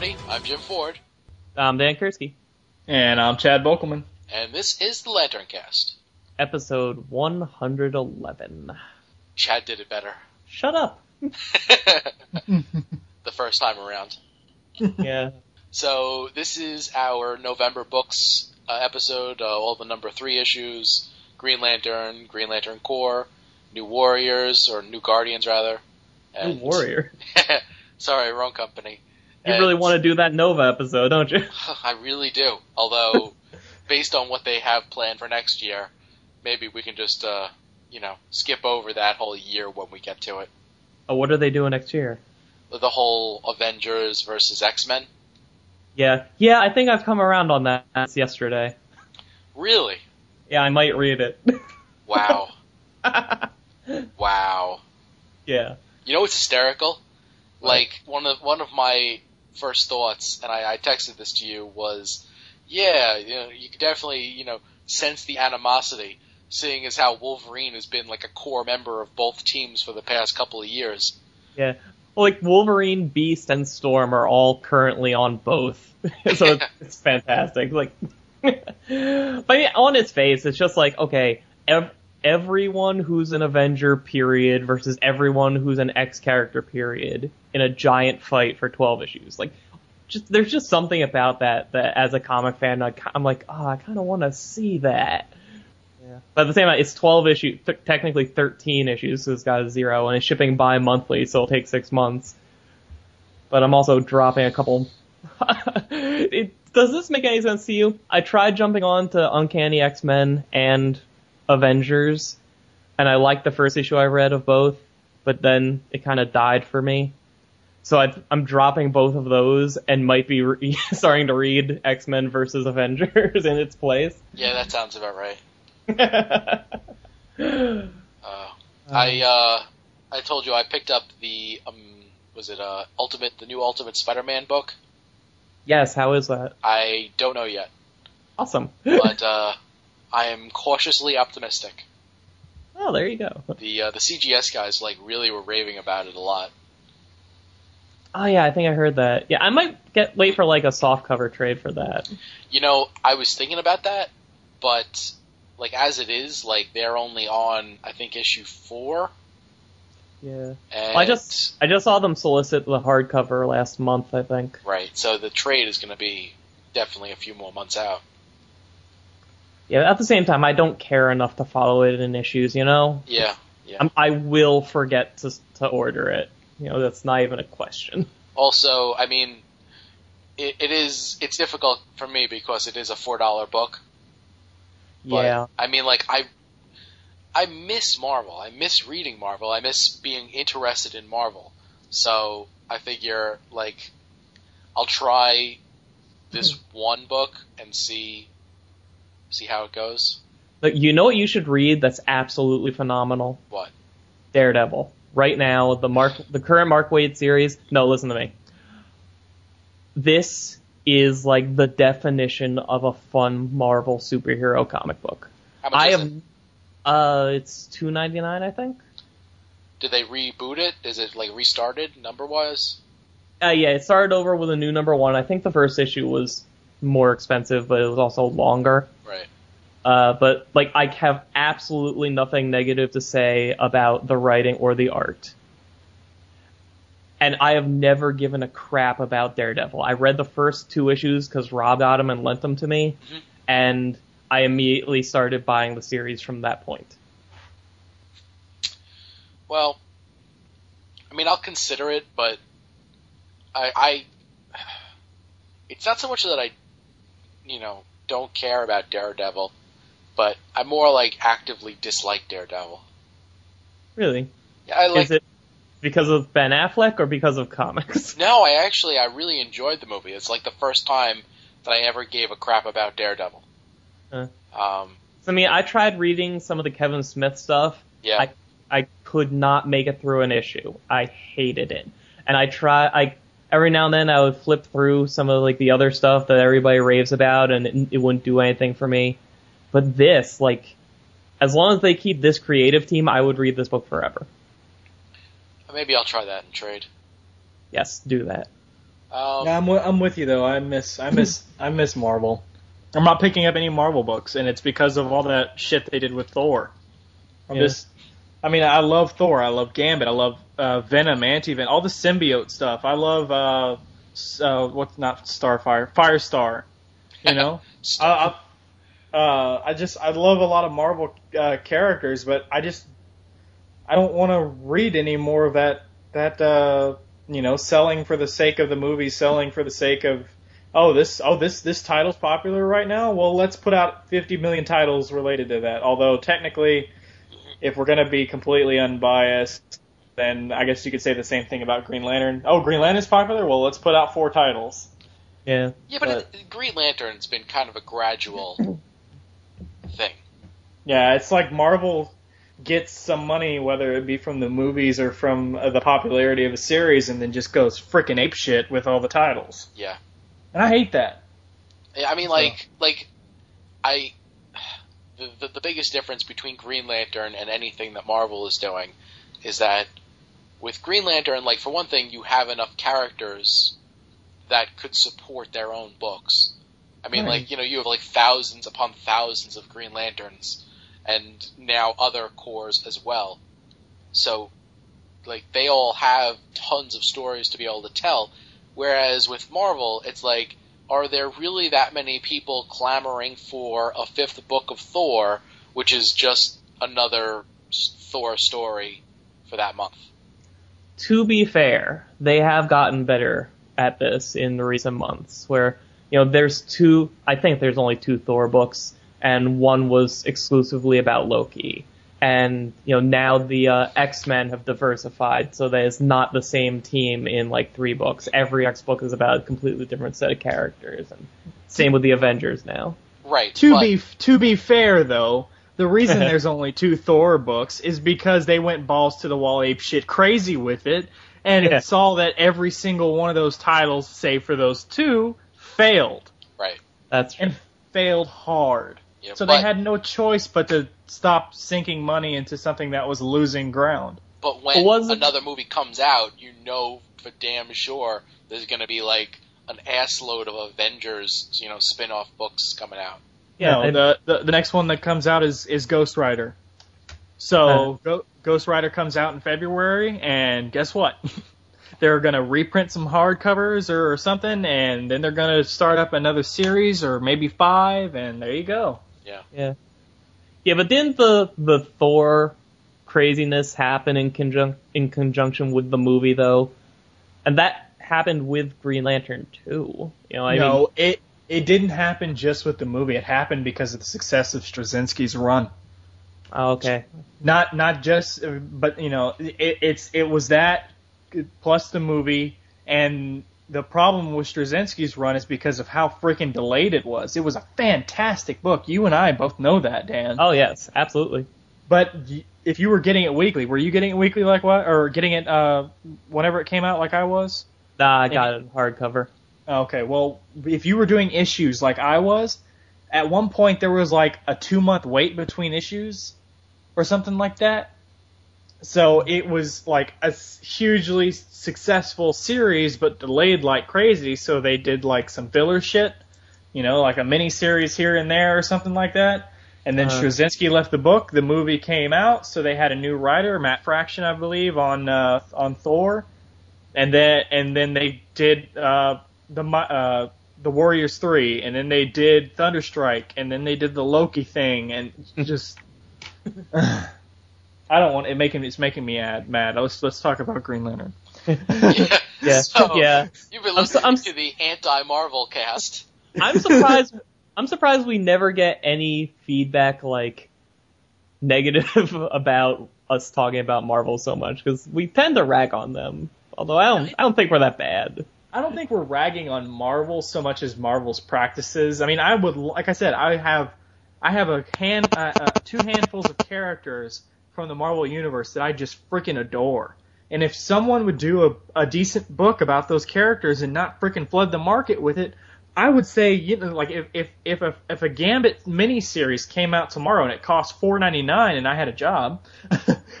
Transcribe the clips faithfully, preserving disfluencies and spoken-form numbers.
everybody. I'm Jim Ford. I'm Dan Kursky. And I'm Chad Bokelman. And this is the Lantern Cast. Episode one hundred eleven. Chad did it better. Shut up. The first time around. Yeah. So this is our November books uh, episode, uh, all the number three issues, Green Lantern, Green Lantern Corps, New Warriors, or New Guardians rather. And, New Warrior. Sorry, wrong company. You and, really want to do that Nova episode, don't you? I really do. Although, based on what they have planned for next year, maybe we can just, uh, you know, skip over that whole year when we get to it. Oh, what are they doing next year? The whole Avengers versus X-Men. Yeah, yeah. I think I've come around on that since yesterday. Really? Yeah, I might read it. Wow. Wow. Yeah. You know what's hysterical? What? Like one of one of my first thoughts, and I, I texted this to you, was, yeah, you know, you could definitely, you know, sense the animosity, seeing as how Wolverine has been like a core member of both teams for the past couple of years. Yeah. Like, Wolverine, Beast, and Storm are all currently on both, so it's, it's fantastic. Like, but yeah, on its face, it's just like, okay, ev- everyone who's an Avenger, period, versus everyone who's an X character, period, in a giant fight for twelve issues. Like, just there's just something about that that, as a comic fan, I, I'm like, oh, I kind of want to see that. Yeah. But at the same time, it's twelve issues, th- technically thirteen issues, so it's got a zero, and it's shipping bi-monthly, so it'll take six months. But I'm also dropping a couple... it, does this make any sense to you? I tried jumping on to Uncanny X-Men and Avengers, and I liked the first issue I read of both, but then it kind of died for me. So I, I'm dropping both of those and might be re- starting to read X-Men versus Avengers in its place. Yeah, that sounds about right. uh, I uh, I told you I picked up the um, was it uh, Ultimate the new Ultimate Spider-Man book. Yes, how is that? I don't know yet. Awesome, but uh, I am cautiously optimistic. Oh, there you go. The uh, the C G S guys like really were raving about it a lot. Oh yeah, I think I heard that. Yeah, I might get wait for like a soft cover trade for that. You know, I was thinking about that, but. Like, as it is, like, they're only on, I think, issue four. Yeah. And well, I just I just saw them solicit the hardcover last month, I think. Right, so the trade is going to be definitely a few more months out. Yeah, at the same time, I don't care enough to follow it in issues, you know? Yeah, yeah. I'm, I will forget to to order it. You know, that's not even a question. Also, I mean, it, it is it's difficult for me because it is a four dollar book. But, yeah, I mean, like, I I miss Marvel. I miss reading Marvel. I miss being interested in Marvel. So I figure, like, I'll try this one book and see see how it goes. Look, you know what you should read that's absolutely phenomenal? What? Daredevil. Right now, the Mark, the current Mark Waid series. No, listen to me. This is like the definition of a fun Marvel superhero comic book. How much I is have, it? Uh, it's two ninety-nine, I think. Did they reboot it? Is it like restarted number wise? Uh, yeah, it started over with a new number one. I think the first issue was more expensive, but it was also longer. Right. Uh, but like I have absolutely nothing negative to say about the writing or the art. And I have never given a crap about Daredevil. I read the first two issues because Rob got them and lent them to me, mm-hmm. and I immediately started buying the series from that point. Well, I mean, I'll consider it, but I, I it's not so much that I, you know, don't care about Daredevil, but I more like actively dislike Daredevil. Really? Yeah, I like. Is it- Because of Ben Affleck or because of comics? No, I actually, I really enjoyed the movie. It's like the first time that I ever gave a crap about Daredevil. Huh. Um, so, I mean, I tried reading some of the Kevin Smith stuff. Yeah. I, I could not make it through an issue. I hated it. And I try, I, every now and then I would flip through some of like the other stuff that everybody raves about and it, it wouldn't do anything for me. But this, like, as long as they keep this creative team, I would read this book forever. Maybe I'll try that in trade. Yes, do that. Um, no, I'm w- I'm with you though. I miss I miss I miss Marvel. I'm not picking up any Marvel books, and it's because of all that shit they did with Thor. I'm yeah. just, I mean, I love Thor. I love Gambit. I love uh, Venom, Anti-Venom, all the symbiote stuff. I love uh, uh what's not Starfire, Firestar. You know, I, I, uh, I just I love a lot of Marvel uh, characters, but I just I don't want to read any more of that that uh, you know selling for the sake of the movie, selling for the sake of. Oh, this oh this this title's popular right now? Well, let's put out fifty million titles related to that. Although, technically, if we're going to be completely unbiased, then I guess you could say the same thing about Green Lantern. Oh, Green Lantern's popular? Well, let's put out four titles. Yeah. Yeah, but, but it, Green Lantern's been kind of a gradual thing. Yeah, it's like Marvel gets some money, whether it be from the movies or from the popularity of a series, and then just goes frickin' apeshit with all the titles. Yeah. And I hate that. I mean, like, so. like, I the, the the biggest difference between Green Lantern and anything that Marvel is doing is that with Green Lantern, like, for one thing, you have enough characters that could support their own books. I mean, right. like, you know, you have like thousands upon thousands of Green Lanterns, and now other corps as well. So, like, they all have tons of stories to be able to tell. Whereas with Marvel, it's like, are there really that many people clamoring for a fifth book of Thor, which is just another Thor story for that month? To be fair, they have gotten better at this in the recent months, where, you know, there's two, I think there's only two Thor books, and one was exclusively about Loki. And, you know, now the uh, X-Men have diversified, so that it's not the same team in, like, three books. Every X-book is about a completely different set of characters, and same with the Avengers now. Right. To but... be to be fair, though, the reason there's only two Thor books is because they went balls to the wall ape shit crazy with it, and yeah. it saw that every single one of those titles, save for those two, failed. Right. That's true. And failed hard. Yeah, so but... they had no choice but to stop sinking money into something that was losing ground. But when another movie comes out, you know for damn sure there's going to be like an assload of Avengers, you know, spin-off books coming out. Yeah, you know, the, the the next one that comes out is, is Ghost Rider. So uh, Go, Ghost Rider comes out in February, and guess what? They're going to reprint some hardcovers or, or something, and then they're going to start up another series or maybe five, and there you go. Yeah. Yeah. Yeah, but didn't the, the Thor craziness happen in conjun- in conjunction with the movie, though? And that happened with Green Lantern, too. You know, I no, mean, it, it didn't happen just with the movie. It happened because of the success of Straczynski's run. Oh, okay. Not not just, but, you know, it, it's it was that plus the movie. And the problem with Straczynski's run is because of how freaking delayed it was. It was a fantastic book. You and I both know that, Dan. Oh, yes, absolutely. But if you were getting it weekly, were you getting it weekly like what? Or getting it uh, whenever it came out like I was? Nah, I got it hardcover. Okay, well, if you were doing issues like I was, at one point there was like a two-month wait between issues or something like that. So it was like a hugely successful series, but delayed like crazy. So they did like some filler shit, you know, like a mini series here and there or something like that. And then uh, Straczynski left the book. The movie came out, so they had a new writer, Matt Fraction, I believe, on uh, on Thor. And then and then they did uh, the uh, the Warriors three, and then they did Thunderstrike, and then they did the Loki thing, and just. uh, I don't want it making it's making me mad. Let's let's talk about Green Lantern. yeah, yeah. So, yeah. You've been listening I'm su- I'm, to the anti-Marvel cast. I'm surprised. I'm surprised we never get any feedback like negative about us talking about Marvel so much because we tend to rag on them. Although I don't, I don't think we're that bad. I don't think we're ragging on Marvel so much as Marvel's practices. I mean, I would like I said, I have, I have a hand, uh, uh, two handfuls of characters from the Marvel Universe that I just freaking adore. And if someone would do a, a decent book about those characters and not freaking flood the market with it, I would say, you know, like if if if a, if a Gambit miniseries came out tomorrow and it cost four ninety-nine and I had a job,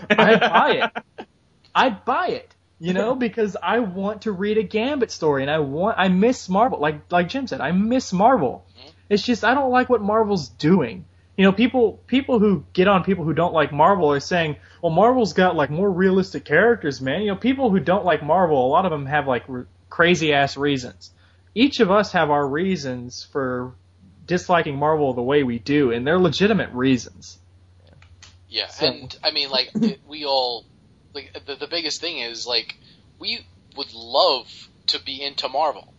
I'd buy it. I'd buy it. you know, because I want to read a Gambit story, and I want I miss Marvel. Like like Jim said, I miss Marvel. Mm-hmm. It's just I don't like what Marvel's doing. You know, people people who get on people who don't like Marvel are saying, well, Marvel's got like more realistic characters, man. You know, people who don't like Marvel, a lot of them have like re- crazy ass reasons. Each of us have our reasons for disliking Marvel the way we do, and they're legitimate reasons. Yeah, so. And I mean, like, it, we all, like, the, the biggest thing is, like, we would love to be into Marvel.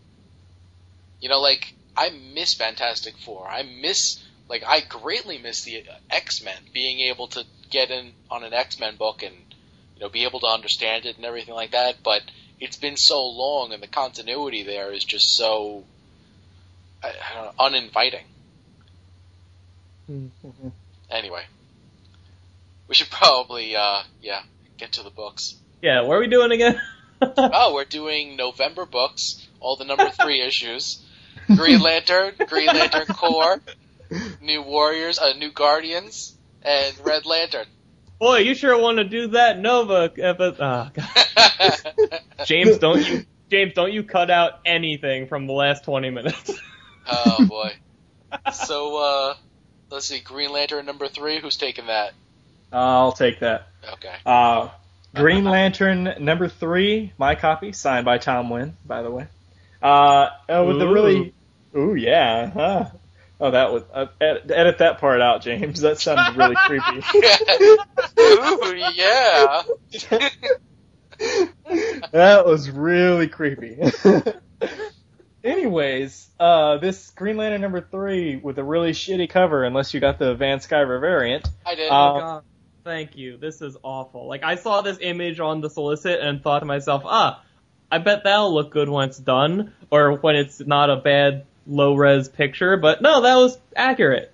You know, like, I miss Fantastic Four. I miss, like, I greatly miss the X-Men, being able to get in on an X-Men book and, you know, be able to understand it and everything like that, but it's been so long, and the continuity there is just so, I, I don't know, uninviting. Mm-hmm. Anyway. We should probably, uh, yeah, get to the books. Yeah, what are we doing again? Oh, we're doing November books, all the number three issues. Green Lantern, Green Lantern Corps, New Warriors, uh, New Guardians, and Red Lantern. Boy, you sure want to do that Nova episode. Oh, God. James, don't you, James, don't you cut out anything from the last twenty minutes. Oh, boy. So, uh, let's see, Green Lantern number three, who's taking that? Uh, I'll take that. Okay. Uh, Green Lantern number three, my copy, signed by Tom Wynn, by the way. Uh, uh with ooh. the really, ooh yeah, huh? Oh, that was uh, edit, edit that part out, James. That sounded really creepy. Ooh yeah. That was really creepy. Anyways, uh, this Green Lantern number three with a really shitty cover, unless you got the Van Sciver variant. I did. Um, oh God. Thank you. This is awful. Like, I saw this image on the solicit and thought to myself, ah, I bet that'll look good when it's done, or when it's not a bad low-res picture, but no, that was accurate.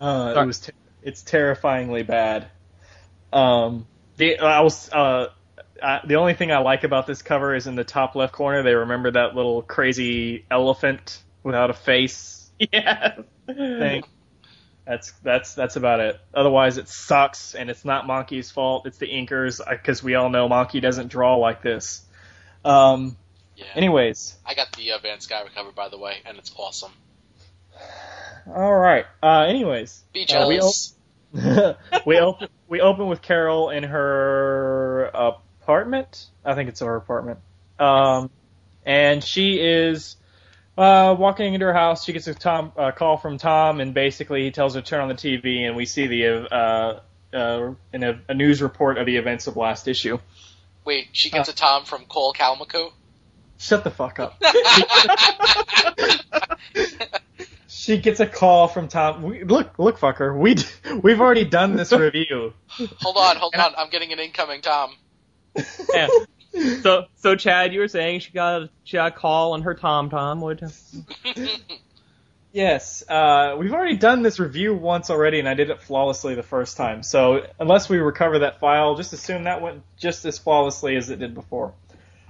uh, it was ter- it's terrifyingly bad. Um, the, I was, uh, I, the only thing I like about this cover is in the top left corner, they remember that little crazy elephant without a face yeah. thing. That's that's that's about it. Otherwise, it sucks, and it's not Monkey's fault. It's the inkers, because we all know Monkey doesn't draw like this. Um, yeah. Anyways. I got the uh, Van Sciver cover, by the way, and it's awesome. All right. Uh, anyways. Be jealous. Uh, we, op- we, op- we open with Carol in her apartment. I think it's her apartment. Um, and she is... Uh, walking into her house, she gets a Tom, uh, call from Tom, and basically he tells her to turn on the T V, and we see the uh, uh, in a, a news report of the events of last issue. Wait, she gets uh, a Tom from Cole Calmico? Shut the fuck up. She gets a call from Tom. We, look, look, fucker, we, we've already done this review. Hold on, hold and on, I, I'm getting an incoming Tom. Yeah. So, so Chad, you were saying she got, she got a call on her tom-tom, would you? Yes. Uh, we've already done this review once already, and I did it flawlessly the first time. So unless we recover that file, just assume that went just as flawlessly as it did before.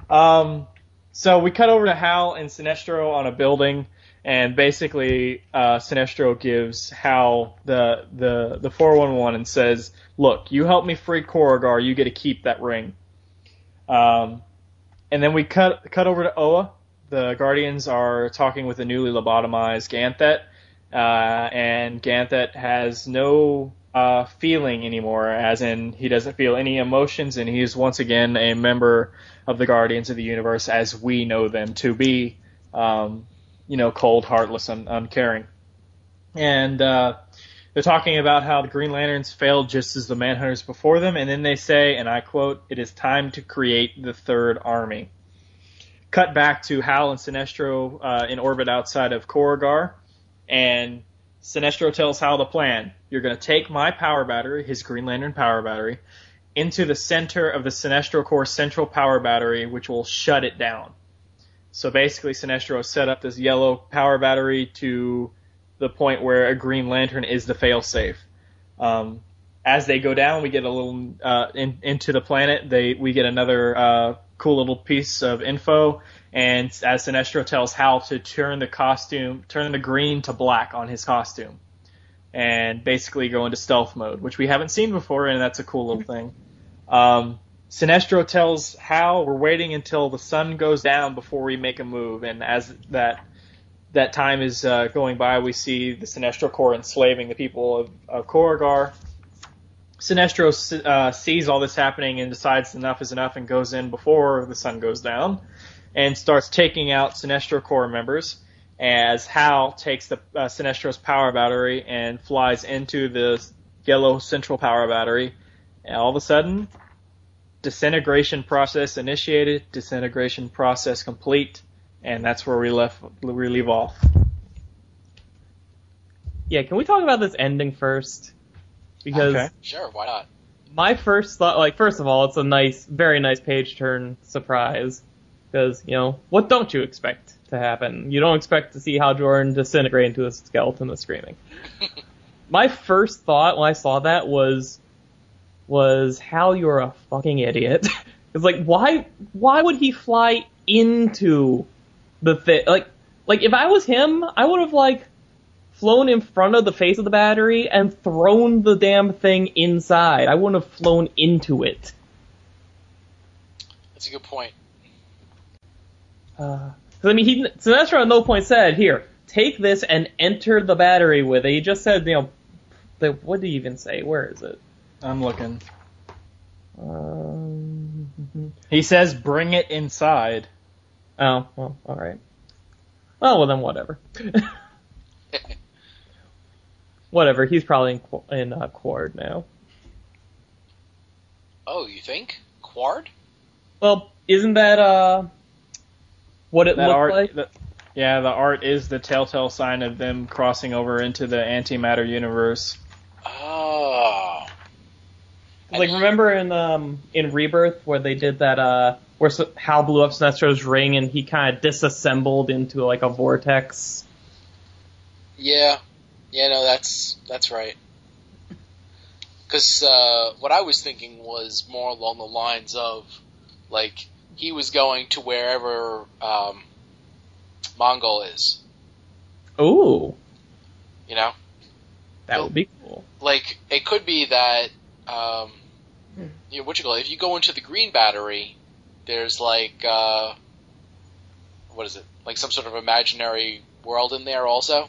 Um, so we cut over to Hal and Sinestro on a building, and basically uh, Sinestro gives Hal the, the, the four one one and says, look, you helped me free Korugar, you get to keep that ring. Um, and then we cut cut over to Oa. The Guardians are talking with the newly lobotomized Ganthet, uh, and Ganthet has no uh, feeling anymore, as in he doesn't feel any emotions, and he is once again a member of the Guardians of the Universe as we know them to be, um, you know, cold, heartless, un- uncaring. And uh, they're talking about how the Green Lanterns failed just as the Manhunters before them, and then they say, and I quote, "It is time to create the Third Army." Cut back to Hal and Sinestro uh, in orbit outside of Korugar, and Sinestro tells Hal the plan. You're going to take my power battery, his Green Lantern power battery, into the center of the Sinestro Corps central power battery, which will shut it down. So basically, Sinestro set up this yellow power battery to... the point where a Green Lantern is the failsafe. Um, as they go down, we get a little uh, in, into the planet. They we get another uh, cool little piece of info. And as Sinestro tells Hal to turn the costume, turn the green to black on his costume, and basically go into stealth mode, which we haven't seen before, and that's a cool little thing. Um, Sinestro tells Hal, we're waiting until the sun goes down before we make a move. And as that that time is uh, going by, we see the Sinestro Corps enslaving the people of, of Korugar. Sinestro uh, sees all this happening and decides enough is enough and goes in before the sun goes down and starts taking out Sinestro Corps members as Hal takes the uh, Sinestro's power battery and flies into the yellow central power battery. And all of a sudden, disintegration process initiated, disintegration process complete, and that's where we left. We leave off. Yeah, can we talk about this ending first? Because okay. Sure, why not? My first thought, like, first of all, it's a nice, very nice page turn surprise. Because, you know, what don't you expect to happen? You don't expect to see Hal Jordan disintegrate into a skeleton that's screaming. My first thought when I saw that was, was Hal, you're a fucking idiot. It's like, why, why would he fly into the thing? Like, like if I was him, I would have, like, flown in front of the face of the battery and thrown the damn thing inside. I wouldn't have flown into it. That's a good point. Uh, I mean, he, Sinestro at no point said, here, take this and enter the battery with it. He just said, you know, the, what did he even say? Where is it? I'm looking. Um, he says, bring it inside. Oh, well, all right. Oh, well, then whatever. Whatever, he's probably in, in uh, Qward now. Oh, you think? Qward? Well, isn't that, uh... what it that looked art, like? The, yeah, the art is the telltale sign of them crossing over into the antimatter universe. Oh. Like, and remember in um in Rebirth where they did that, uh, where Hal blew up Sinestro's ring and he kind of disassembled into, like, a vortex? Yeah. Yeah, no, that's, that's right. Because uh, what I was thinking was more along the lines of, like, he was going to wherever um, Mongul is. Ooh. You know? That so, would be cool. Like, it could be that, um, you know, what you call it? If you go into the green battery, there's like, uh, what is it? Like some sort of imaginary world in there also?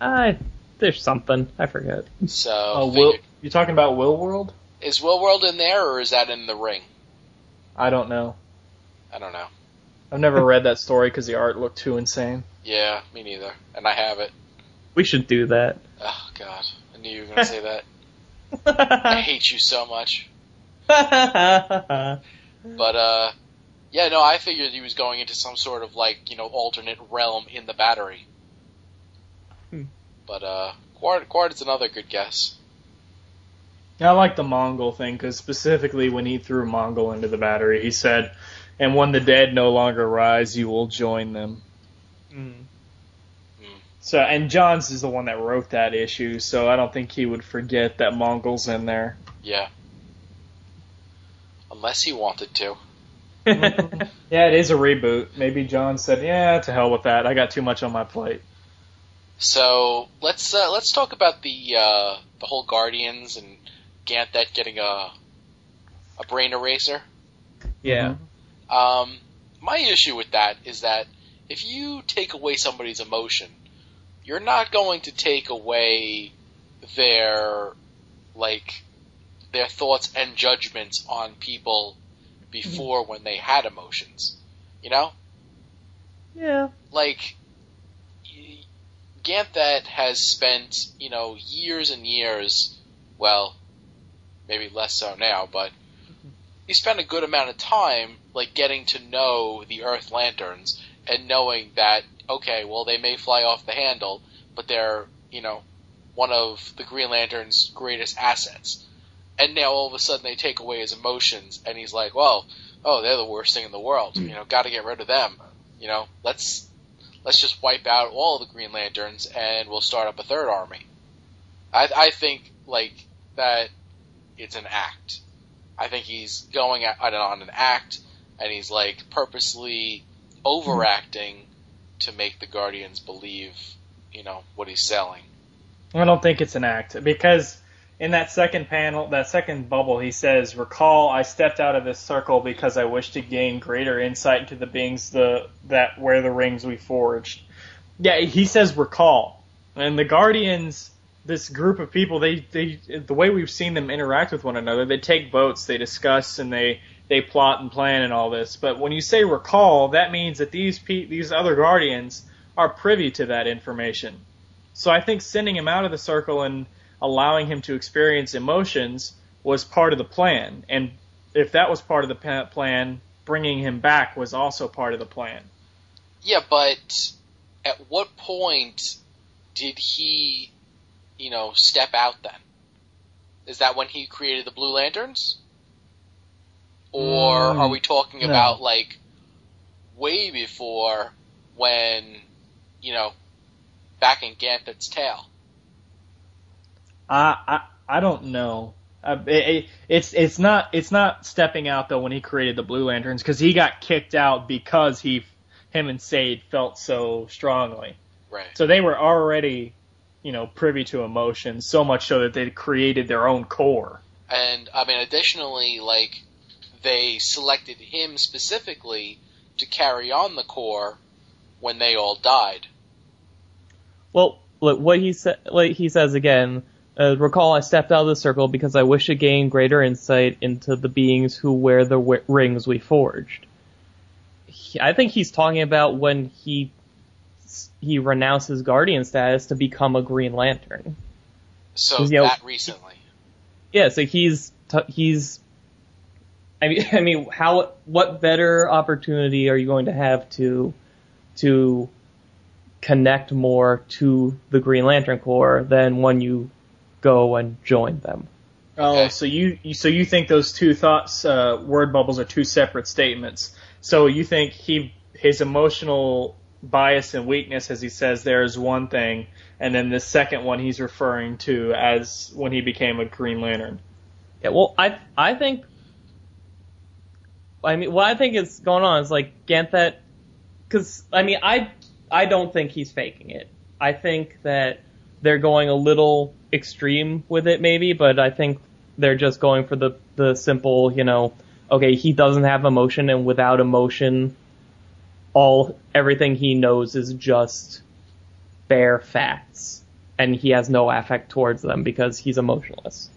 Uh, there's something. I forget. So, uh, Will, you're talking about Willworld? Is Willworld in there, or is that in the ring? I don't know. I don't know. I've never read that story because the art looked too insane. Yeah, me neither. And I have it. We should do that. Oh, God. I knew you were going to say that. I hate you so much. But, uh, yeah, no, I figured he was going into some sort of, like, you know, alternate realm in the battery. Hmm. But, uh, Qward, Qward is another good guess. I like the Mongol thing, because specifically when he threw Mongol into the battery, he said, and when the dead no longer rise, you will join them. Mm. Mm. So, and Johns is the one that wrote that issue, so I don't think he would forget that Mongol's in there. Yeah. Unless he wanted to. Yeah, it is a reboot. Maybe John said, yeah, to hell with that. I got too much on my plate. So, let's uh, let's talk about the uh, the whole Guardians and Ganthet getting a a brain eraser. Yeah. Um, my issue with that is that if you take away somebody's emotion, you're not going to take away their like their thoughts and judgments on people before when they had emotions. You know? Yeah. Like Ganthet has spent, you know, years and years, well, maybe less so now, but he spent a good amount of time, like, getting to know the Earth Lanterns and knowing that, okay, well, they may fly off the handle, but they're, you know, one of the Green Lantern's greatest assets. And now all of a sudden they take away his emotions, and he's like, well, oh, they're the worst thing in the world. You know, gotta get rid of them. You know, let's... Let's just wipe out all the Green Lanterns, and we'll start up a Third Army. I, I think, like, that it's an act. I think he's going at, I don't know, on an act, and he's, like, purposely overacting to make the Guardians believe, you know, what he's selling. I don't think it's an act, because in that second panel, that second bubble, he says, "Recall, I stepped out of this circle because I wished to gain greater insight into the beings the that wear the rings we forged." Yeah, he says recall. And the Guardians, this group of people, they, they the way we've seen them interact with one another, they take votes, they discuss, and they, they plot and plan and all this. But when you say recall, that means that these pe- these other Guardians are privy to that information. So I think sending him out of the circle and allowing him to experience emotions was part of the plan. And if that was part of the plan, bringing him back was also part of the plan. Yeah, but at what point did he, you know, step out then? Is that when he created the Blue Lanterns? Or mm, are we talking no. about, like, way before when, you know, back in Ganthet's tale? I I, I don't know. Uh, it, it, it's it's not it's not stepping out though when he created the Blue Lanterns, because he got kicked out because he him and Sade felt so strongly. Right. So they were already, you know, privy to emotions, so much so that they created their own corps. And I mean, additionally, like, they selected him specifically to carry on the corps when they all died. Well, look, what he sa- what he says again. Uh, recall, I stepped out of the circle because I wish to gain greater insight into the beings who wear the w- rings we forged. He, I think he's talking about when he he renounces Guardian status to become a Green Lantern. So you know, that recently. He, yeah, so he's t- he's. I mean, I mean, how? What better opportunity are you going to have to to connect more to the Green Lantern Corps than when you go and join them? Oh, so you, you so you think those two thoughts, uh, word bubbles, are two separate statements. So you think he his emotional bias and weakness, as he says there, is one thing, and then the second one he's referring to as when he became a Green Lantern. Yeah, well, I I think I mean what I think is going on is like Ganthet, because I mean I I don't think he's faking it. I think that they're going a little extreme with it maybe, but I think they're just going for the, the simple, you know, okay, he doesn't have emotion, and without emotion, all everything he knows is just bare facts, and he has no affect towards them because he's emotionless.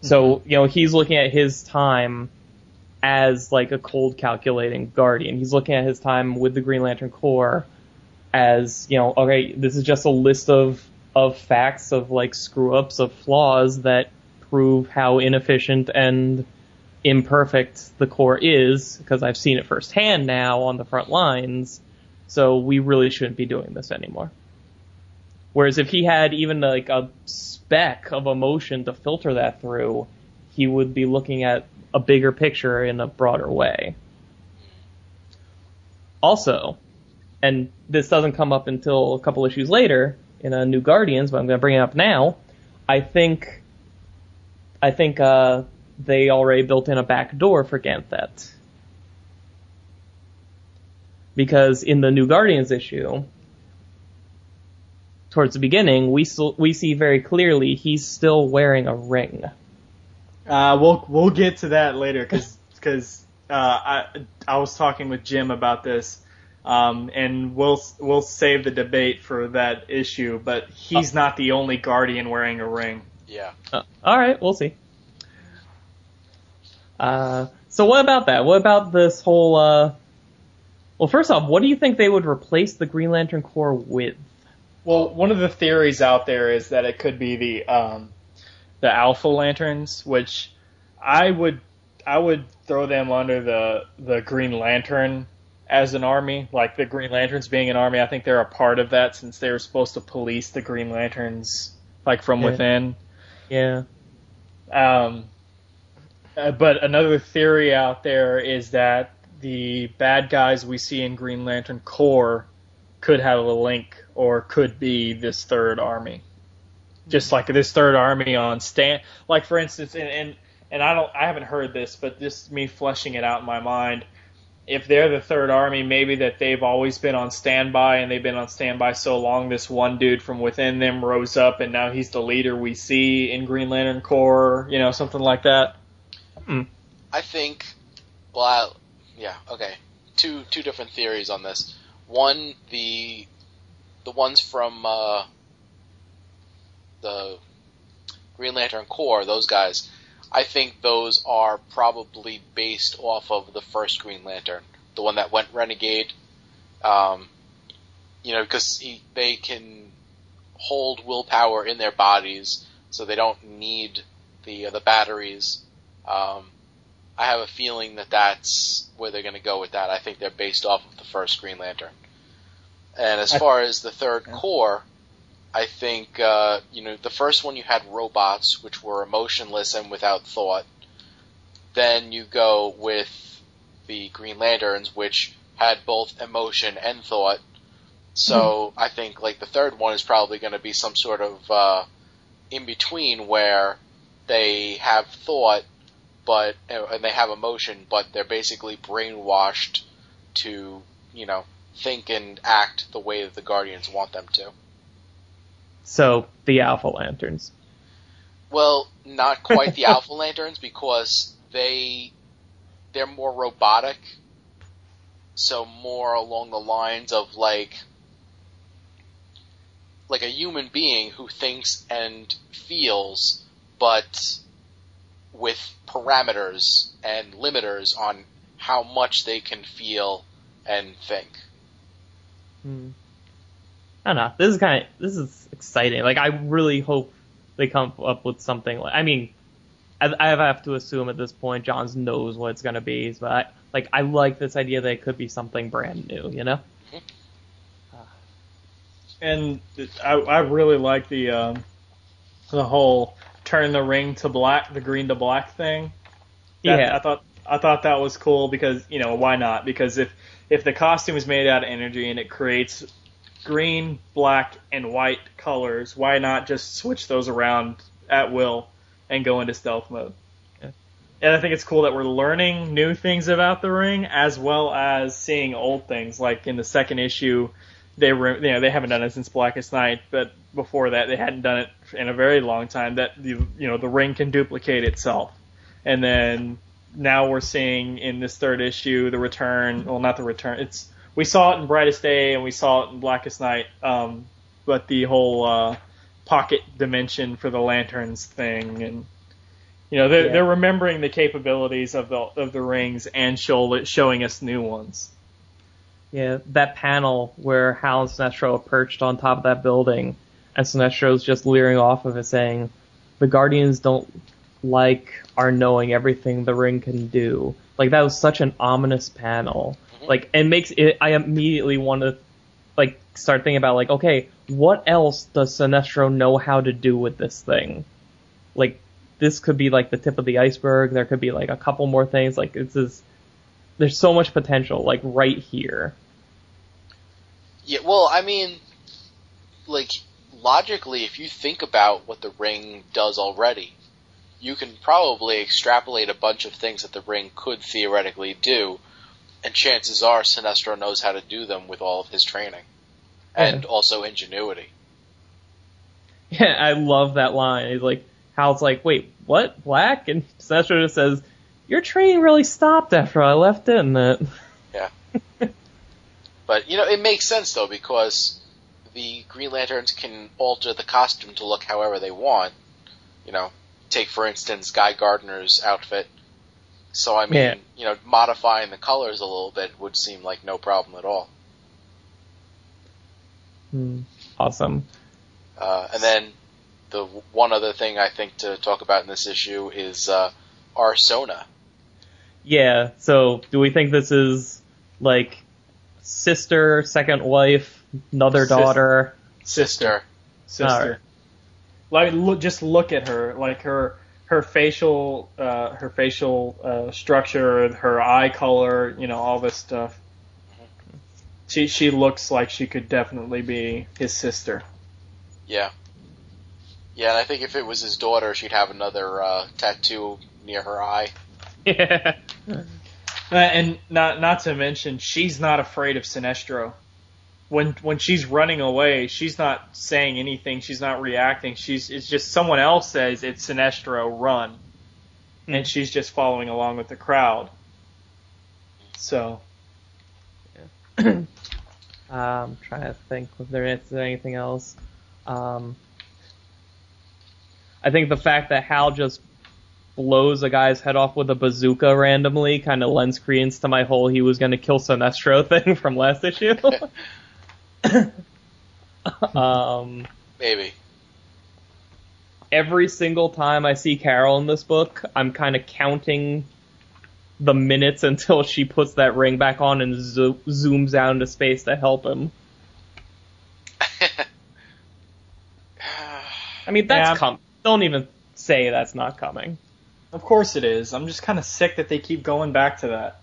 Mm-hmm. So, you know, he's looking at his time as like a cold calculating Guardian. He's looking at his time with the Green Lantern Corps as, you know, okay, this is just a list of of facts, of like screw-ups, of flaws that prove how inefficient and imperfect the Corps is, because I've seen it firsthand now on the front lines, so we really shouldn't be doing this anymore. Whereas if he had even like a speck of emotion to filter that through, he would be looking at a bigger picture in a broader way. Also, and this doesn't come up until a couple issues later, in a New Guardians, but I'm going to bring it up now. I think, I think uh, they already built in a back door for Ganthet, because in the New Guardians issue, towards the beginning, we so, we see very clearly he's still wearing a ring. Uh, we'll we'll get to that later, because because uh, I I was talking with Jim about this. Um, and we'll we'll save the debate for that issue, but he's oh. not the only Guardian wearing a ring. Yeah. Uh, all right, we'll see. Uh, so what about that? What about this whole? Uh... Well, first off, what do you think they would replace the Green Lantern Corps with? Well, one of the theories out there is that it could be the um, the Alpha Lanterns, which I would I would throw them under the the Green Lantern as an army, like the Green Lanterns being an army. I think they're a part of that, since they were supposed to police the Green Lanterns, like, from yeah. within. Yeah. Um. But another theory out there is that the bad guys we see in Green Lantern Corps could have a link, or could be this Third Army. Just like this Third Army on stand, like, for instance, and and, and I don't, I haven't heard this, but this me fleshing it out in my mind. if they're the Third Army, maybe that they've always been on standby, and they've been on standby so long this one dude from within them rose up, and now he's the leader we see in Green Lantern Corps, you know, something like that. Mm. I think, well, I, yeah, okay. Two two different theories on this. One, the the ones from uh, the Green Lantern Corps, those guys, I think those are probably based off of the first Green Lantern, the one that went renegade. Um, you know, because he, they can hold willpower in their bodies, so they don't need the uh, the batteries. Um, I have a feeling that that's where they're going to go with that. I think they're based off of the first Green Lantern. And as far as the third yeah. Corps, I think, uh, you know, the first one you had robots, which were emotionless and without thought. Then you go with the Green Lanterns, which had both emotion and thought. So mm-hmm. I think, like, the third one is probably going to be some sort of uh, in-between where they have thought, but and they have emotion, but they're basically brainwashed to, you know, think and act the way that the Guardians want them to. So, the Alpha Lanterns. Well, not quite the Alpha Lanterns, because they, they're more robotic. So more along the lines of, like, like a human being who thinks and feels, but with parameters and limiters on how much they can feel and think. Hmm. I don't know. This is kind of this is exciting. Like, I really hope they come up with something. Like, I mean, I, I have to assume at this point, Johns knows what it's gonna be. But I, like, I like this idea that it could be something brand new. You know. And I, I really like the um, the whole turn the ring to black, the green to black thing. That, yeah. I thought I thought that was cool because, you know, why not? Because if if the costume is made out of energy and it creates green, black, and white colors, why not just switch those around at will and go into stealth mode? Yeah. And I think it's cool that we're learning new things about the ring as well as seeing old things. Like in the second issue, they were, you know, they haven't done it since Blackest Night, but before that they hadn't done it in a very long time, that the, you know, the ring can duplicate itself. And then now we're seeing in this third issue the return, well, not the return, it's we saw it in Brightest Day and we saw it in Blackest Night, um, but the whole uh, pocket dimension for the Lanterns thing, and you know they're, yeah. they're remembering the capabilities of the of the rings and show, showing us new ones. Yeah, that panel where Hal and Sinestro are perched on top of that building, and Sinestro's just leering off of it, saying, "The Guardians don't like our knowing everything the ring can do." Like, that was such an ominous panel. Like, it makes it, I immediately want to, like, start thinking about, like, okay, what else does Sinestro know how to do with this thing? Like, this could be, like, the tip of the iceberg. There could be, like, a couple more things. Like, this is, there's so much potential, like, right here. Yeah, well, I mean, like, logically, if you think about what the ring does already, you can probably extrapolate a bunch of things that the ring could theoretically do. And chances are Sinestro knows how to do them with all of his training. And yeah. also ingenuity. Yeah, I love that line. He's like, Hal's like, wait, what? Black? And Sinestro just says, your train really stopped after I left, didn't it? Yeah. But, you know, it makes sense, though, because the Green Lanterns can alter the costume to look however they want. You know, take, for instance, Guy Gardner's outfit. So, I mean, yeah. you know, modifying the colors a little bit would seem like no problem at all. Mm, awesome. Uh, and then the one other thing I think to talk about in this issue is uh, Arsona. Yeah, so do we think this is, like, sister, second wife, another sister. daughter? Sister. Sister. Right. Like, just look at her, like her... Her facial, uh, her facial uh, structure, her eye color, you know, all this stuff. She she looks like she could definitely be his sister. Yeah, yeah, and I think if it was his daughter, she'd have another uh, tattoo near her eye. Yeah, Uh, and not not to mention, she's not afraid of Sinestro. When when she's running away, she's not saying anything. She's not reacting. She's it's just someone else says, it's Sinestro, run. Mm. And she's just following along with the crowd. So. Yeah. um, I'm trying to think if there is anything else. Um, I think the fact that Hal just blows a guy's head off with a bazooka randomly kind of lends credence to my whole he was going to kill Sinestro thing from last issue. um, Maybe. Every single time I see Carol in this book, I'm kind of counting the minutes until she puts that ring back on and zo- zooms out into space to help him. I mean, that's yeah. coming. Don't even say that's not coming. Of course it is. I'm just kind of sick that they keep going back to that.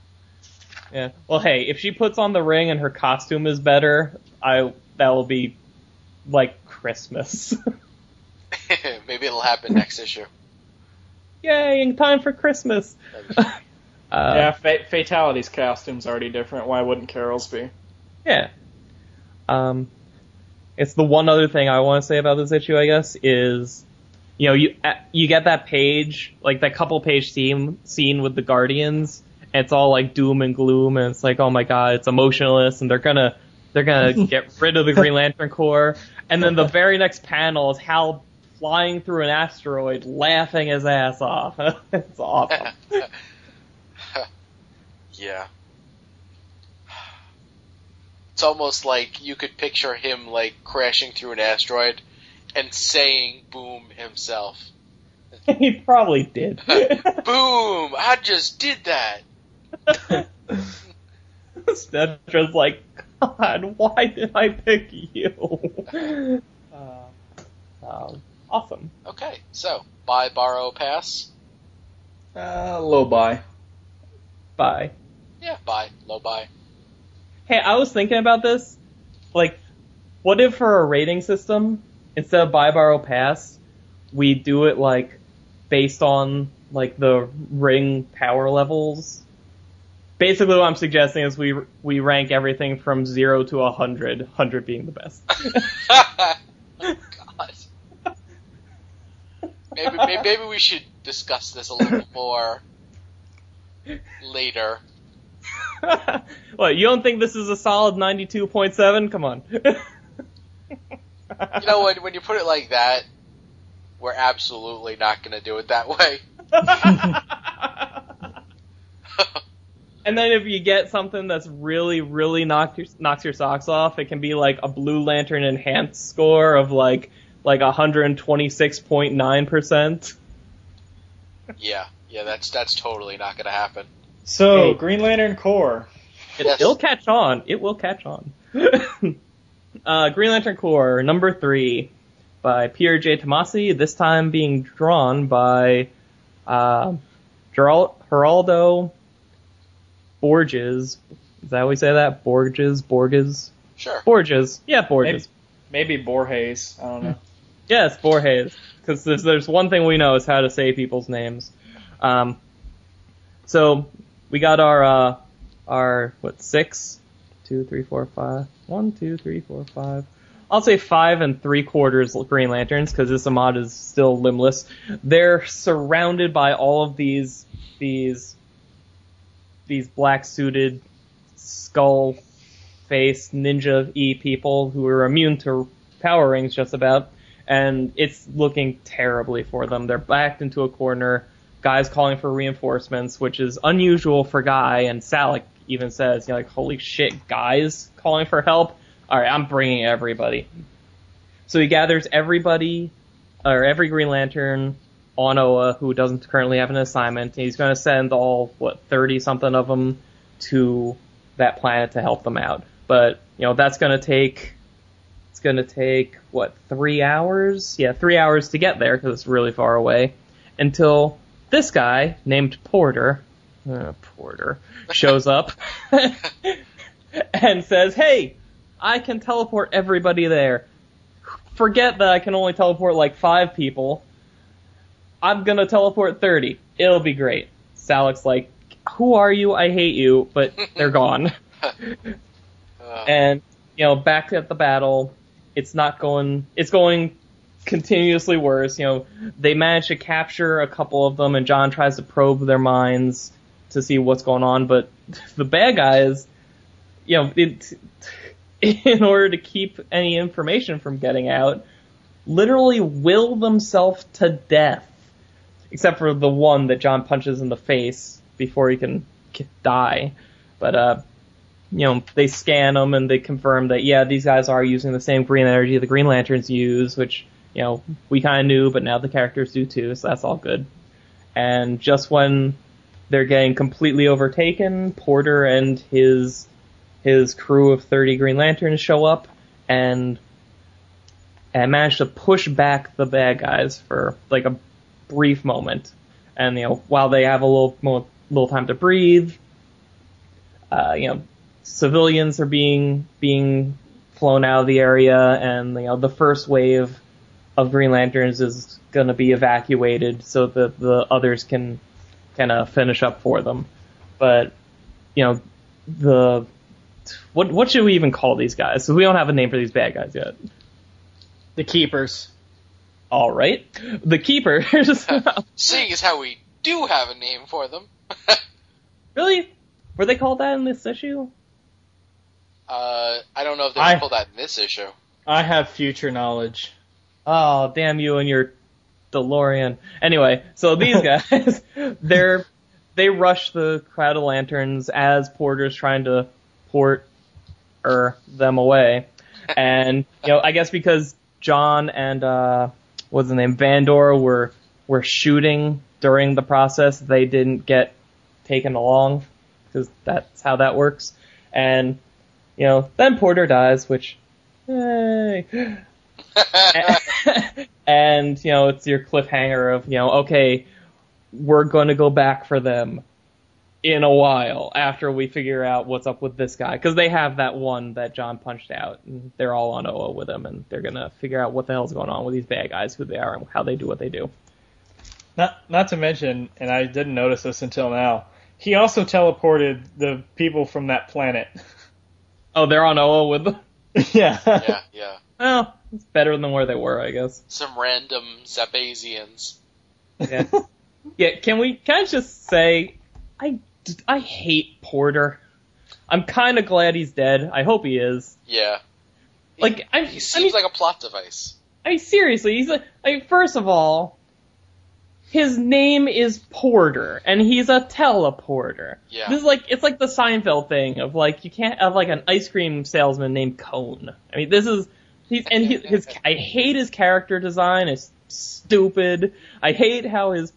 Yeah. Well, hey, if she puts on the ring and her costume is better, I that will be like Christmas. Maybe it'll happen next issue. Yay! In time for Christmas. uh, yeah. Fa- Fatality's costume's already different. Why wouldn't Carol's be? Yeah. Um, it's the one other thing I want to say about this issue, I guess, is. You know, you you get that page, like that couple page scene scene with the Guardians, and it's all like doom and gloom, and it's like, oh my god, it's emotionless, and they're gonna they're gonna get rid of the Green Lantern Corps, and then the very next panel is Hal flying through an asteroid, laughing his ass off. It's awful. Yeah. It's almost like you could picture him like crashing through an asteroid. And saying boom himself. He probably did. Boom! I just did that! Sinestra's like, God, why did I pick you? uh, um, awesome. Okay, so, buy, borrow, pass? Uh, low buy. Buy. Yeah, buy. Low buy. Hey, I was thinking about this. Like, what if for a rating system... Instead of buy, borrow, pass, we do it, like, based on, like, the ring power levels. Basically what I'm suggesting is we we rank everything from zero to one hundred, one hundred being the best. Oh, God. Maybe, maybe, maybe we should discuss this a little more later. What, you don't think this is a solid ninety-two point seven? Come on. You know, when, when you put it like that, we're absolutely not going to do it that way. And then if you get something that's really, really knocked your, knocks your socks off, it can be like a Blue Lantern enhanced score of like like one hundred twenty-six point nine percent. Yeah, yeah, that's that's totally not going to happen. So, hey, Green Lantern Corps. It, yes. It'll catch on. It will catch on. Uh, Green Lantern Corps, number three, by Pierre J. Tomasi, this time being drawn by uh, Geral- Geraldo Borges. Is that how we say that? Borges? Borges? Sure. Borges. Yeah, Borges. Maybe, maybe Borges. I don't know. Yes, Borges. Because there's, there's one thing we know is how to say people's names. Um, so we got our, uh, our what, six? Two, three, four, five. One, two, three, four, five. I'll say five and three quarters Green Lanterns because this Ahmad is still limbless. They're surrounded by all of these these these black suited skull face ninja e people who are immune to power rings just about, and it's looking terribly for them. They're backed into a corner. Guy's calling for reinforcements, which is unusual for Guy, and Salaak even says, you know, like, holy shit, Guy's calling for help. All right, I'm bringing everybody. So he gathers everybody, or every Green Lantern on Oa who doesn't currently have an assignment. He's going to send all, what, thirty-something of them to that planet to help them out. But, you know, that's going to take, it's going to take, what, three hours? Yeah, three hours to get there because it's really far away until this guy named Porter... Uh, Porter shows up and says, hey, I can teleport everybody there. Forget that I can only teleport like five people. I'm going to teleport thirty. It'll be great. Salak's like, who are you? I hate you, but they're gone. uh. And, you know, back at the battle, it's not going, it's going continuously worse. You know, they manage to capture a couple of them, and John tries to probe their minds to see what's going on, but the bad guys, you know, it, in order to keep any information from getting out, literally will themselves to death. Except for the one that John punches in the face before he can die. But, uh, you know, they scan him and they confirm that, yeah, these guys are using the same green energy the Green Lanterns use, which, you know, we kind of knew, but now the characters do too, so that's all good. And just when they're getting completely overtaken, Porter and his his crew of thirty Green Lanterns show up and and manage to push back the bad guys for, like, a brief moment. And, you know, while they have a little more, little time to breathe, uh, you know, civilians are being being flown out of the area, and, you know, the first wave of Green Lanterns is going to be evacuated so that the others can kind of finish up for them. But, you know, the what what should we even call these guys? So we don't have a name for these bad guys yet. The Keepers. All right. The Keepers. Seeing as how we do have a name for them. Really? Were they called that in this issue? Uh, I don't know if they were called that in this issue. I have future knowledge. Oh, damn you and your DeLorean. Anyway, so these guys, they're, they rush the crowd of lanterns as Porter's trying to port-er them away. And, you know, I guess because John and, uh, what's his name, Vandor were were shooting during the process. They didn't get taken along, because that's how that works. And, you know, then Porter dies, which, yay. and, and, you know, it's your cliffhanger of, you know, okay, we're going to go back for them in a while after we figure out what's up with this guy, because they have that one that John punched out, and they're all on Oa with him, and they're gonna figure out what the hell's going on with these bad guys, who they are, and how they do what they do. Not, not to mention, and I didn't notice this until now, he also teleported the people from that planet. Oh, they're on Oa with them. yeah, yeah, yeah. Well, it's better than where they were, I guess. Some random Zabazians. Yeah, yeah. Can we? Can I just say, I. I hate Porter. I'm kind of glad he's dead. I hope he is. Yeah. Like, I, he seems I mean, like a plot device. I mean, seriously, he's a, I mean, first of all, his name is Porter, and he's a teleporter. Yeah. This is like, it's like the Seinfeld thing of, like, you can't have, like, an ice cream salesman named Cone. I mean, this is, he's, and he, his, I hate his character design. It's stupid. I hate how his,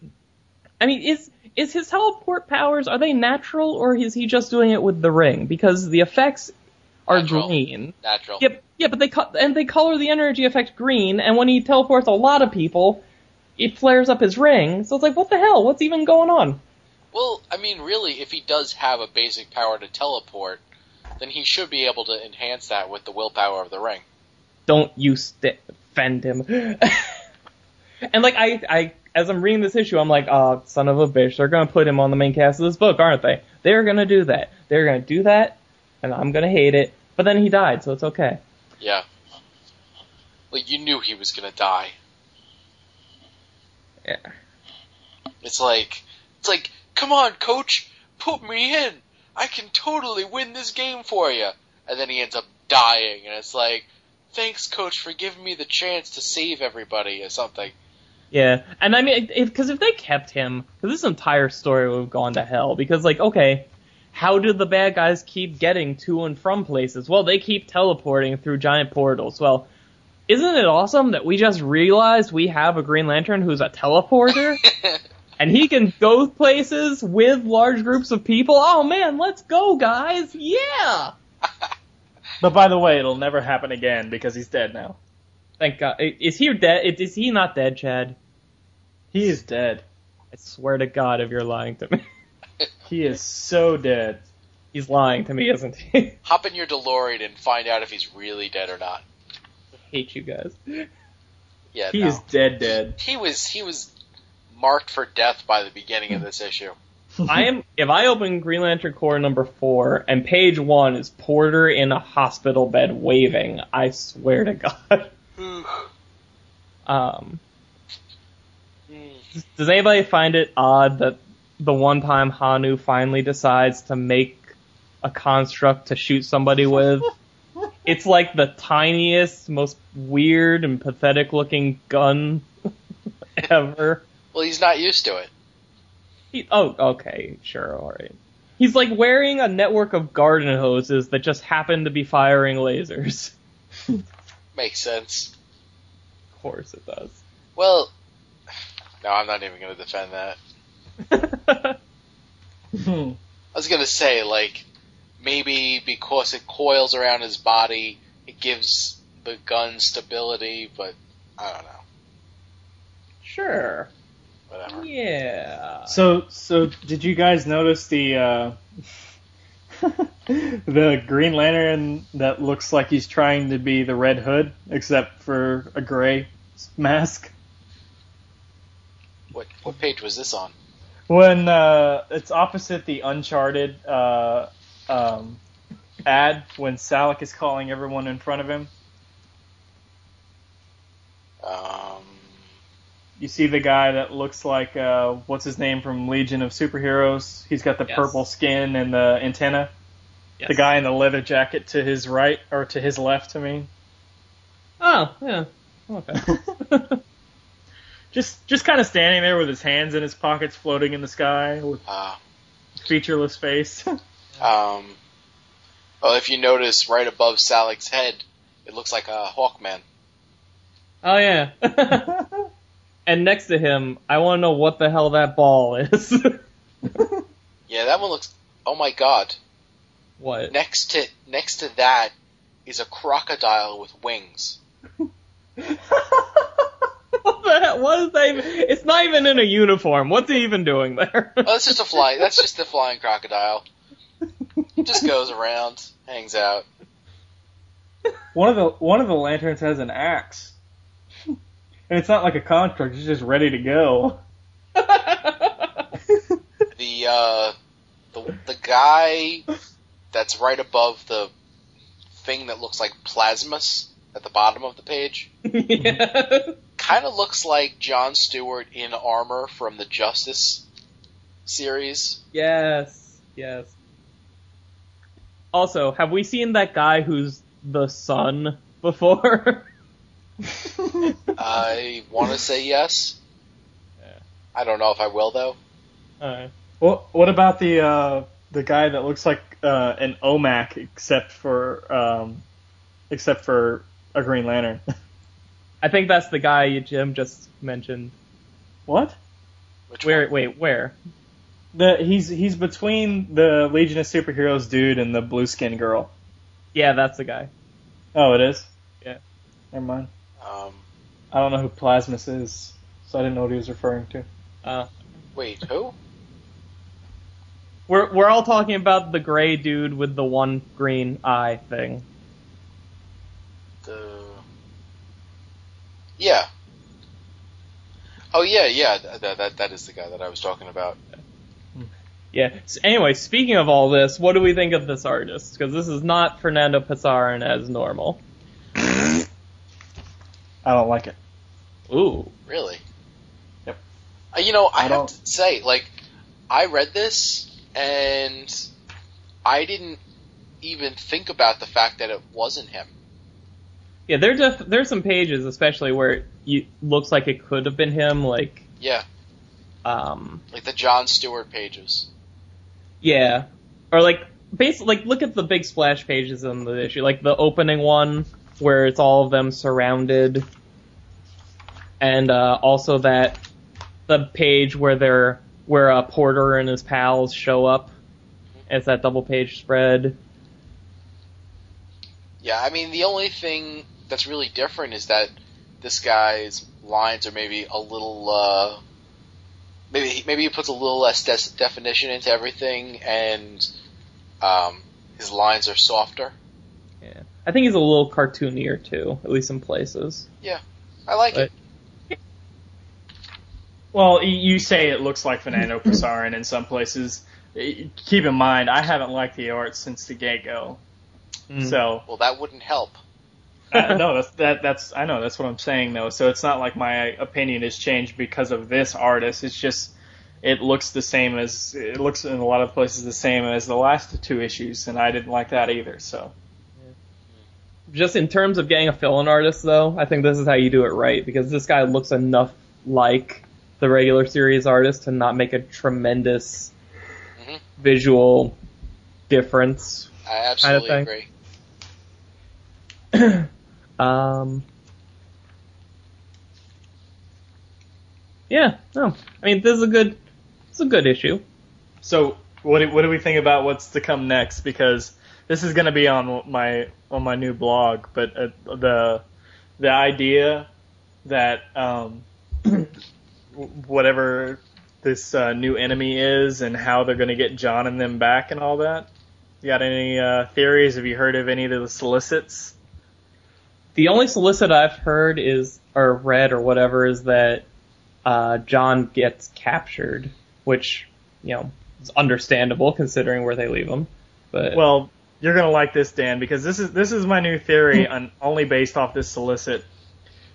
I mean, it's, Is his teleport powers, are they natural, or is he just doing it with the ring? Because the effects are natural. Green. Natural. Yeah, yeah, but they co- and they color the energy effect green, and when he teleports a lot of people, it flares up his ring. So it's like, what the hell? What's even going on? Well, I mean, really, if he does have a basic power to teleport, then he should be able to enhance that with the willpower of the ring. Don't you st- offend him. And, like, I... I As I'm reading this issue, I'm like, oh, son of a bitch, they're going to put him on the main cast of this book, aren't they? They're going to do that. They're going to do that, and I'm going to hate it. But then he died, so it's okay. Yeah. Like, you knew he was going to die. Yeah. It's like, it's like, come on, coach, put me in. I can totally win this game for you. And then he ends up dying, and it's like, thanks, coach, for giving me the chance to save everybody or something. Yeah, and I mean, because if, if they kept him, this entire story would have gone to hell. Because, like, okay, how do the bad guys keep getting to and from places? Well, they keep teleporting through giant portals. Well, isn't it awesome that we just realized we have a Green Lantern who's a teleporter? And he can go places with large groups of people? Oh, man, let's go, guys! Yeah! But by the way, it'll never happen again, because he's dead now. Thank God. Is he dead? Is he not dead, Chad? He is dead. I swear to God if you're lying to me. He is so dead. He's lying to me, isn't he? Hop in your DeLorean and find out if he's really dead or not. I hate you guys. Yeah, He no. is dead dead. He was he was marked for death by the beginning of this issue. I am. If I open Green Lantern Corps number four and page one is Porter in a hospital bed waving, I swear to God. um, does anybody find it odd that the one time Hanu finally decides to make a construct to shoot somebody with, it's like the tiniest, most weird and pathetic looking gun ever? Well, he's not used to it. He, oh, okay, sure, all right. He's like wearing a network of garden hoses that just happen to be firing lasers. Makes sense. Of course it does. Well, no, I'm not even going to defend that. I was going to say, like, maybe because it coils around his body, it gives the gun stability, but I don't know. Sure. Whatever. Yeah. So, so did you guys notice the uh, the Green Lantern that looks like he's trying to be the Red Hood, except for a gray mask? What what page was this on? When uh, it's opposite the Uncharted uh, um, ad, when Salaak is calling everyone in front of him. Um. You see the guy that looks like, uh, what's his name from Legion of Superheroes? He's got the yes. purple skin and the antenna. Yes. The guy in the leather jacket to his right, or to his left, I mean. Oh, yeah. Okay. just just kind of standing there with his hands in his pockets floating in the sky with uh, featureless face. um, well, if you notice right above Salaak's head, it looks like a Hawkman. Oh, yeah. And next to him, I want to know what the hell that ball is. Yeah, that one looks... Oh, my God. What? Next to next to that is a crocodile with wings. What the hell? What is that even? It's not even in a uniform. What's he even doing there? Well, that's just a fly. That's just the flying crocodile. It just goes around, hangs out. One of the one of the lanterns has an axe. And it's not like a contract, it's just ready to go. the, uh, the the guy that's right above the thing that looks like Plasmus at the bottom of the page yeah. kind of looks like John Stewart in armor from the Justice series. Yes, yes. Also, have we seen that guy who's the sun before? I want to say yes. Yeah. I don't know if I will though. Alright. Well, what about the uh, the guy that looks like uh, an O M A C except for um, except for a Green Lantern? I think that's the guy Jim just mentioned. What? Which where? One? Wait, where? The he's he's between the Legion of Superheroes dude and the blue skin girl. Yeah, that's the guy. Oh, it is? Yeah. Never mind. Um, I don't know who Plasmus is, so I didn't know what he was referring to. Uh, Wait, who? We're we're all talking about the gray dude with the one green eye thing. The yeah. Oh yeah, yeah. That that that is the guy that I was talking about. Yeah. So anyway, speaking of all this, what do we think of this artist? Because this is not Fernando Pizarro as normal. I don't like it. Ooh. Really? Yep. Uh, you know, I, I have to say, like, I read this, and I didn't even think about the fact that it wasn't him. Yeah, there def- there's some pages, especially, where it you- looks like it could have been him, like... Yeah. Um, like the John Stewart pages. Yeah. Or, like, basically, like, look at the big splash pages in the issue. Like, the opening one... where it's all of them surrounded, and uh, also that the page where they're where uh, Porter and his pals show up. It's that double page spread. Yeah, I mean the only thing that's really different is that this guy's lines are maybe a little uh, maybe maybe he puts a little less de- definition into everything, and um, his lines are softer. Yeah. I think he's a little cartoonier, too, at least in places. Yeah, I like but, it. Yeah. Well, you say it looks like Fernando Pissarin in some places. Keep in mind, I haven't liked the art since the get-go. Mm. So, well, that wouldn't help. uh, no, that's, that, that's I know that's what I'm saying though. So it's not like my opinion has changed because of this artist. It's just it looks the same as it looks in a lot of places the same as the last two issues, and I didn't like that either. So, just in terms of getting a fill-in artist though, I think this is how you do it right, because this guy looks enough like the regular series artist to not make a tremendous mm-hmm. visual difference. I absolutely kind of agree. um, yeah, no, I mean this is a good, it's a good issue. So what do, what do we think about what's to come next? Because this is going to be on my on my new blog, but uh, the the idea that um, whatever this uh, new enemy is and how they're going to get John and them back and all that. You got any uh, theories? Have you heard of any of the solicits? The only solicit I've heard is, or read or whatever, is that uh, John gets captured, which, you know, is understandable considering where they leave him. But well, you're gonna like this, Dan, because this is this is my new theory, on, only based off this solicit.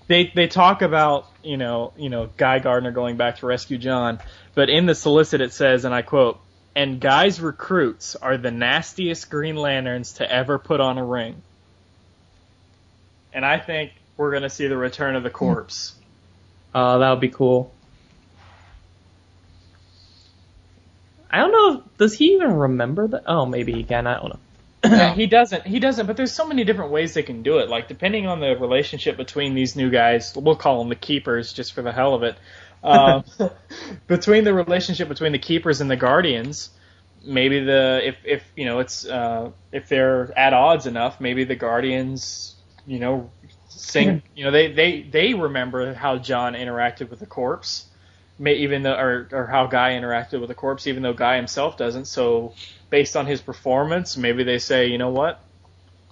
They they talk about you know you know Guy Gardner going back to rescue John, but in the solicit it says, and I quote, "And Guy's recruits are the nastiest Green Lanterns to ever put on a ring." And I think we're going to see the return of the corpse. Uh, that would be cool. I don't know. Does he even remember that? Oh, maybe he can. I don't know. No, he doesn't. He doesn't. But there's so many different ways they can do it. Like, depending on the relationship between these new guys, we'll call them the Keepers just for the hell of it. um, between the relationship between the Keepers and the Guardians, maybe the if if you know it's uh, if they're at odds enough, maybe the Guardians you know sing you know they, they, they remember how John interacted with the corpse, may, even though or or how Guy interacted with the corpse, even though Guy himself doesn't. So based on his performance, maybe they say, you know what,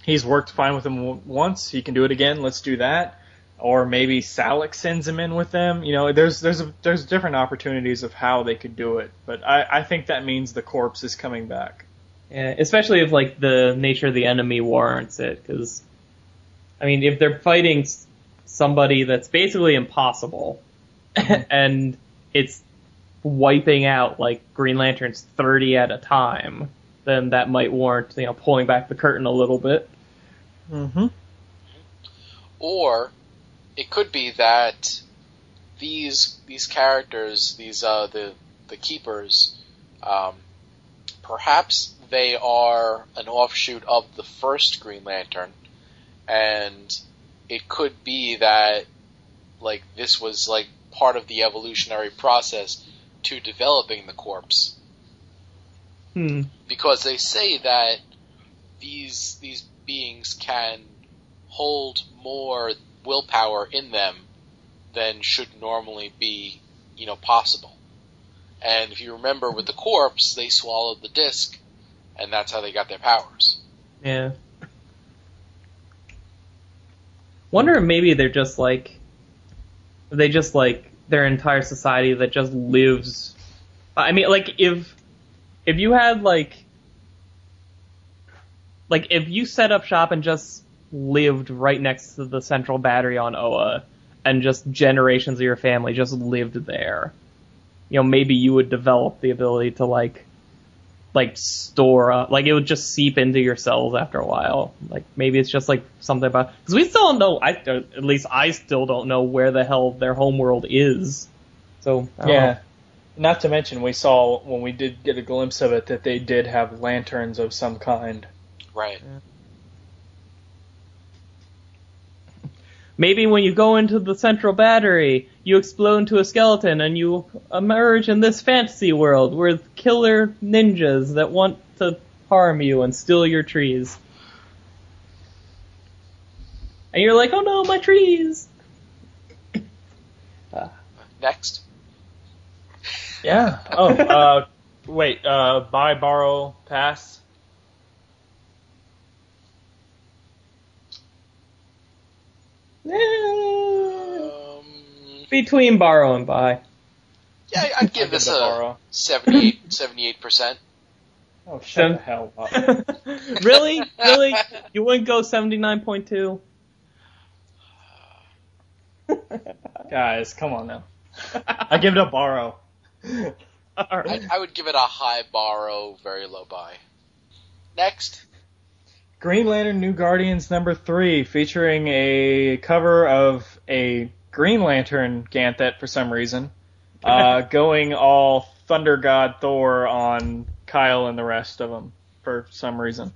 he's worked fine with him w- once, he can do it again. Let's do that. Or maybe Salaak sends him in with them. You know, there's there's a, there's different opportunities of how they could do it. But I, I think that means the corpse is coming back. Yeah, especially if, like, the nature of the enemy warrants it. Because, I mean, if they're fighting somebody that's basically impossible, and it's wiping out, like, Green Lanterns thirty at a time, then that might warrant, you know, pulling back the curtain a little bit. Mm-hmm. Or... it could be that these these characters, these uh, the the Keepers, um, perhaps they are an offshoot of the first Green Lantern, and it could be that like this was like part of the evolutionary process to developing the corpse. Hmm. Because they say that these these beings can hold more willpower in them than should normally be, you know, possible. And if you remember with the corpse, they swallowed the disc, and that's how they got their powers. Yeah. Wonder if maybe they're just like, they just like their entire society that just lives. I mean, like if if you had like like if you set up shop and just lived right next to the central battery on Oa, and just generations of your family just lived there, you know, maybe you would develop the ability to like, like store up, like it would just seep into your cells after a while. Like maybe it's just like something about, because we still don't know. I at least I still don't know where the hell their homeworld is. So I don't yeah, know. Not to mention we saw when we did get a glimpse of it that they did have lanterns of some kind. Right. Yeah. Maybe when you go into the central battery, you explode into a skeleton and you emerge in this fantasy world with killer ninjas that want to harm you and steal your trees. And you're like, oh no, my trees! Uh, Next. Yeah. Oh, uh, wait, uh, buy, borrow, pass. Um, Between borrow and buy. Yeah, I'd give this a seventy-eight percent. Oh, shut Seven. the hell up. Really? Really? You wouldn't go seventy-nine point two? Guys, come on now. I give it a borrow. All right. I, I would give it a high borrow, very low buy. Next. Green Lantern New Guardians number three, featuring a cover of a Green Lantern Ganthet for some reason, uh, going all Thunder God Thor on Kyle and the rest of them for some reason.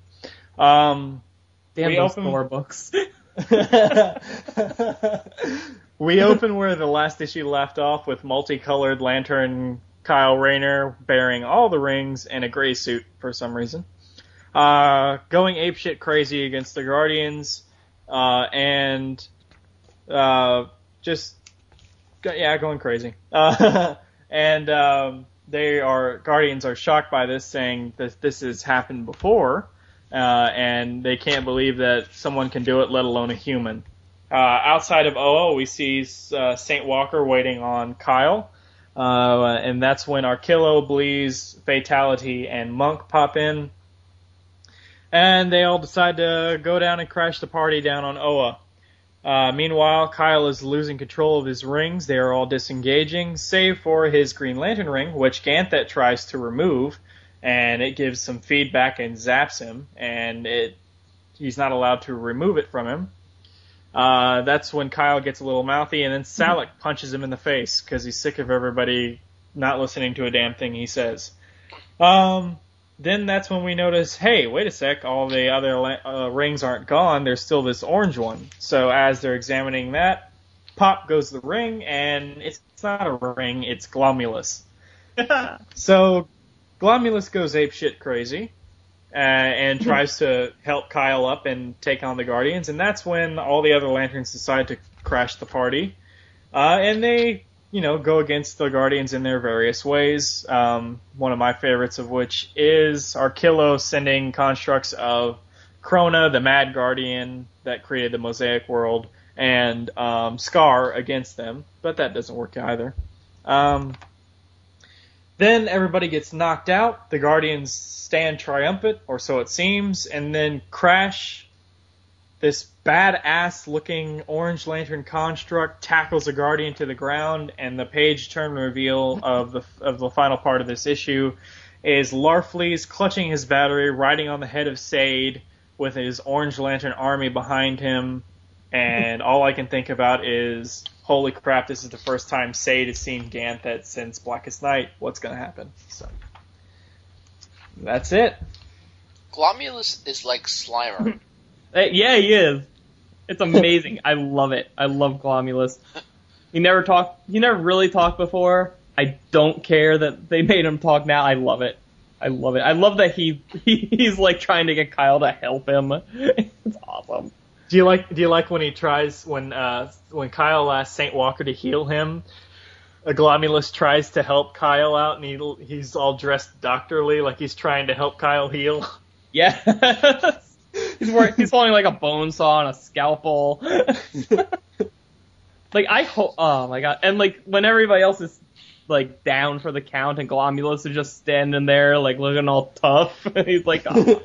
Um, Damn those open... Thor books. We open where the last issue left off with multicolored Lantern Kyle Rayner bearing all the rings and a gray suit for some reason. Uh, going apeshit crazy against the Guardians, uh, and, uh, just, yeah, going crazy. Uh, and, um, they are, Guardians are shocked by this, saying that this has happened before, uh, and they can't believe that someone can do it, let alone a human. Uh, outside of Oa, we see, uh, Saint Walker waiting on Kyle, uh, and that's when Arkillo, Bleez, Fatality, and Monk pop in. And they all decide to go down and crash the party down on Oa. Uh, meanwhile, Kyle is losing control of his rings. They are all disengaging, save for his Green Lantern ring, which Ganthet tries to remove, and it gives some feedback and zaps him, and it he's not allowed to remove it from him. Uh, that's when Kyle gets a little mouthy, and then Salaak punches him in the face, because he's sick of everybody not listening to a damn thing he says. Um... Then that's when we notice, hey, wait a sec, all the other uh, rings aren't gone. There's still this orange one. So as they're examining that, pop goes the ring, and it's not a ring, it's Glomulus. So Glomulus goes apeshit crazy uh, and tries to help Kyle up and take on the Guardians. And that's when all the other Lanterns decide to crash the party. Uh, and they... you know, go against the Guardians in their various ways, um, one of my favorites of which is Arkillo sending constructs of Krona, the Mad Guardian that created the Mosaic World, and um, Scar against them, but that doesn't work either. Um, then everybody gets knocked out, the Guardians stand triumphant, or so it seems, and then crash... This badass-looking Orange Lantern construct tackles a Guardian to the ground, and the page-turn reveal of the of the final part of this issue is Larfleeze clutching his battery, riding on the head of Sade with his Orange Lantern army behind him, and all I can think about is, holy crap, this is the first time Sade has seen Ganthet since Blackest Night. What's going to happen? So that's it. Glomulus is like Slimer. Yeah, he is. It's amazing. I love it. I love Glomulus. He never talked. He never really talked before. I don't care that they made him talk now. I love it. I love it. I love that he, he he's like trying to get Kyle to help him. It's awesome. Do you like Do you like when he tries when uh when Kyle asks Saint Walker to heal him? Glomulus tries to help Kyle out, and he he's all dressed doctorly, like he's trying to help Kyle heal. Yeah. He's wearing, he's holding like a bone saw and a scalpel. Like I hope, oh my god! And like when everybody else is like down for the count, and Glomulus is just standing there like looking all tough. He's like, oh.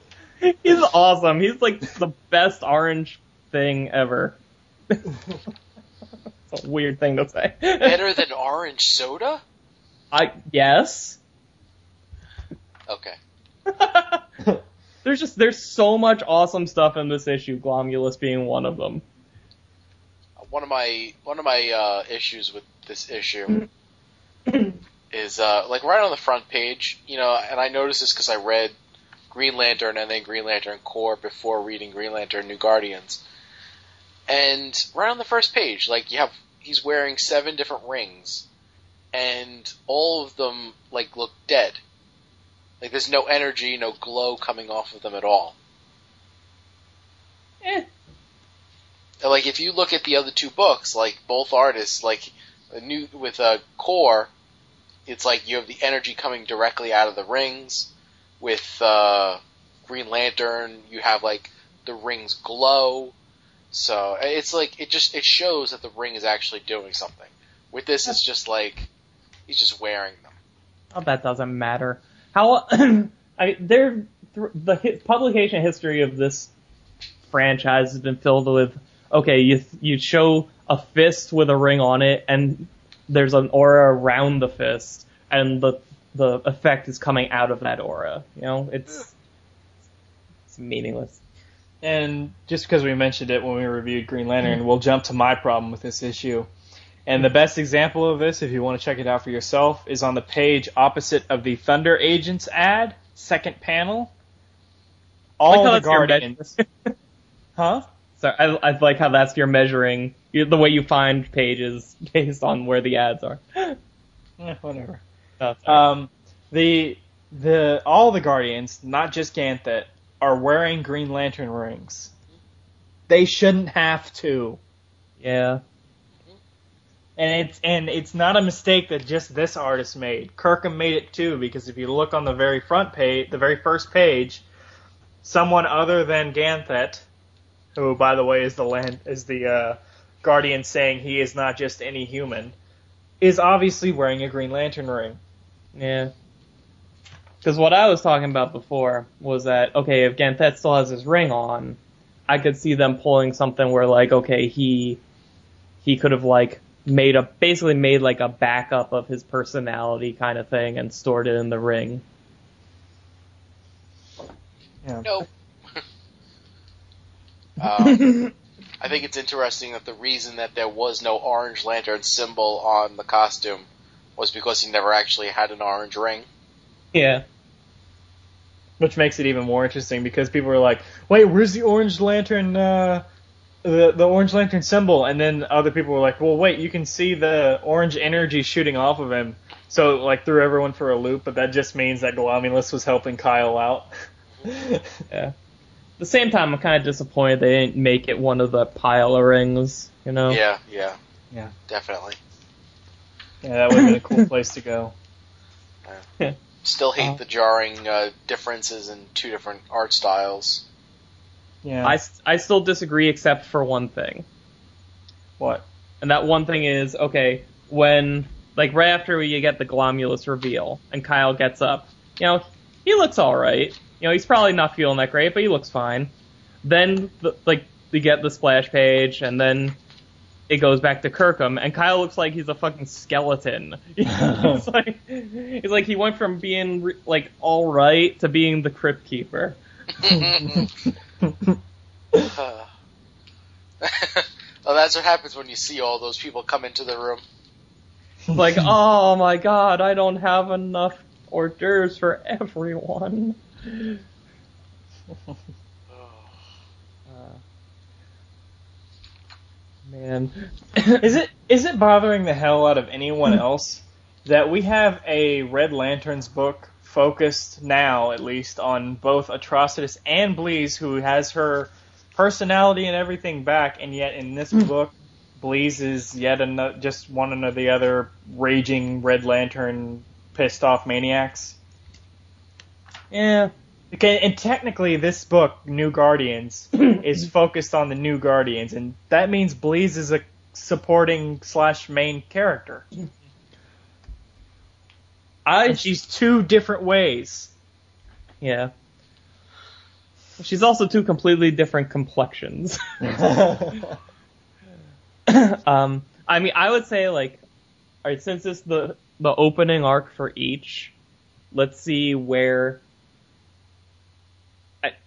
He's awesome. He's like the best orange thing ever. It's a weird thing to say. Better than orange soda? I yes. Okay. There's just there's so much awesome stuff in this issue, Glomulus being one of them. One of my one of my uh, issues with this issue is uh, like right on the front page, you know, and I noticed this because I read Green Lantern and then Green Lantern Corps before reading Green Lantern New Guardians, and right on the first page, like you have he's wearing seven different rings, and all of them like look dead. Like, there's no energy, no glow coming off of them at all. Eh. And like, if you look at the other two books, like, both artists, like, a new with a Core, it's like you have the energy coming directly out of the rings. With uh, Green Lantern, you have, like, the rings glow. So, it's like, it just, it shows that the ring is actually doing something. With this, it's just like, He's just wearing them. Oh, that doesn't matter. How I there the hit, publication history of this franchise has been filled with okay, you you show a fist with a ring on it, and there's an aura around the fist, and the the effect is coming out of that aura. You know, it's it's meaningless. And just because we mentioned it when we reviewed Green Lantern, we'll jump to my problem with this issue. And the best example of this, if you want to check it out for yourself, is on the page opposite of the Thunder Agents ad, second panel. All the Guardians. Huh? So I, I like how that's your measuring, the way you find pages based on where the ads are. Yeah, whatever. Oh, um, the the all the Guardians, not just Ganthet, are wearing Green Lantern rings. They shouldn't have to. Yeah. And it's and it's not a mistake that just this artist made. Kirkham made it too, because if you look on the very front page, the very first page, someone other than Ganthet, who by the way is the land is the uh, Guardian saying he is not just any human, is obviously wearing a Green Lantern ring. Yeah. Because what I was talking about before was that, okay, if Ganthet still has his ring on, I could see them pulling something where, like, okay, he he could have, like, made a, basically made, like, a backup of his personality kind of thing and stored it in the ring. Yeah. No. um, I think it's interesting that the reason that there was no orange lantern symbol on the costume was because he never actually had an orange ring. Yeah. Which makes it even more interesting because people are like, "Wait, where's the Orange Lantern? Uh, the the Orange Lantern symbol?" And then other people were like, "Well, wait, you can see the orange energy shooting off of him." So it, like, threw everyone for a loop. But that just means that Glomulus was helping Kyle out. Yeah. At the same time, I'm kind of disappointed they didn't make it one of the pile of rings. You know? Yeah, yeah, yeah, definitely. Yeah, that would have been a cool place to go. Yeah. Still hate the jarring uh, differences in two different art styles. Yeah, I, I still disagree except for one thing. What? And that one thing is, okay, when, like, right after you get the Glomulus reveal and Kyle gets up, you know, he looks all right. You know, he's probably not feeling that great, but he looks fine. Then, the, like, you get the splash page, and then it goes back to Kirkham, and Kyle looks like he's a fucking skeleton. He's like, he's like he went from being re- like all right to being the Crypt Keeper. uh. Well, that's what happens when you see all those people come into the room. Like, oh my god, I don't have enough hors d'oeuvres for everyone. Man, is it is it bothering the hell out of anyone else that we have a Red Lanterns book focused now, at least, on both Atrocitus and Bleez, who has her personality and everything back, and yet in this book, Bleez is yet another, just one of the other raging Red Lantern pissed off maniacs. Yeah. Okay, and technically this book, New Guardians, is focused on the New Guardians, and that means Bleez is a supporting slash main character. I and she's two different ways. Yeah. She's also two completely different complexions. um, I mean, I would say, like, all right, since it's the, the opening arc for each, let's see where...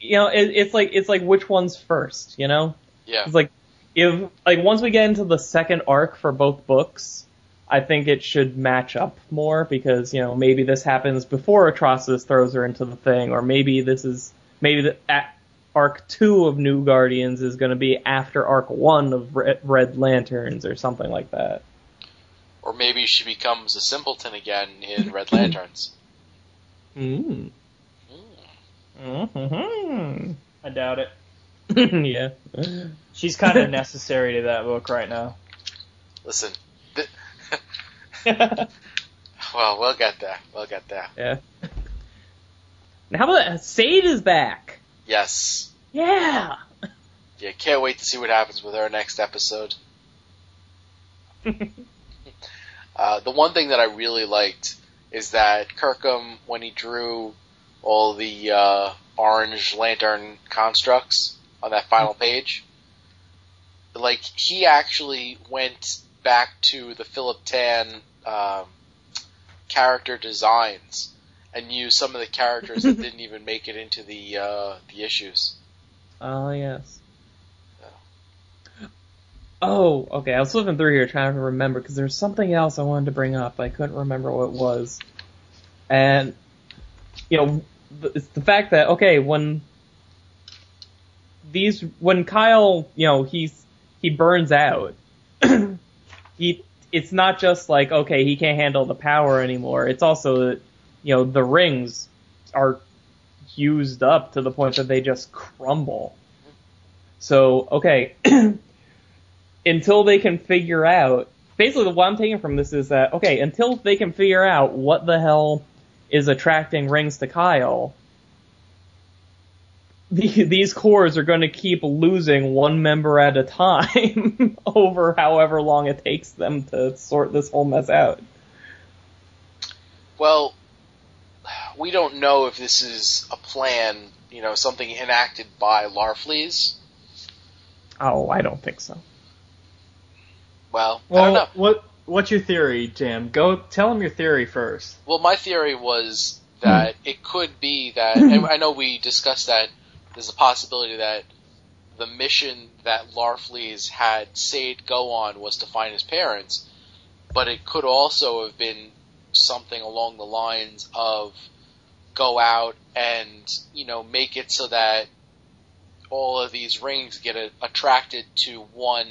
You know, it, it's like it's like which one's first, you know? Yeah. It's like if like once we get into the second arc for both books, I think it should match up more because, you know, maybe this happens before Atrocitus throws her into the thing, or maybe this is maybe the at, arc two of New Guardians is going to be after arc one of Red, Red Lanterns or something like that. Or maybe she becomes a simpleton again in Red Lanterns. Hmm. Mm-hmm. I doubt it. Yeah. She's kind of necessary to that book right now. Listen. Th- well, we'll get there. We'll get there. Yeah. Now, how about Sade is back? Yes. Yeah. Yeah, can't wait to see what happens with her next episode. Uh, the one thing that I really liked is that Kirkham, when he drew all the uh, orange lantern constructs on that final page, like, he actually went back to the Philip Tan um, character designs and used some of the characters that didn't even make it into the uh, the issues. Oh, yes. Yeah. Oh, okay. I was looking through here trying to remember, because there's something else I wanted to bring up. I couldn't remember what it was. And, you know, it's the fact that, okay, when these, when Kyle, you know, he's, he burns out, he, it's not just like, okay, he can't handle the power anymore. It's also that, you know, the rings are used up to the point that they just crumble. So, okay, until they can figure out, basically what I'm taking from this is that, okay, until they can figure out what the hell is attracting rings to Kyle, the, these cores are going to keep losing one member at a time over however long it takes them to sort this whole mess out. Well, we don't know if this is a plan, you know, something enacted by Larfleeze. Oh, I don't think so. Well, well I don't know. What, what's your theory, Jim? Go tell him your theory first. Well, my theory was that it could be that, and I know we discussed that there's a possibility that the mission that Larfleeze had Sade go on was to find his parents, but it could also have been something along the lines of go out and, you know, make it so that all of these rings get a- attracted to one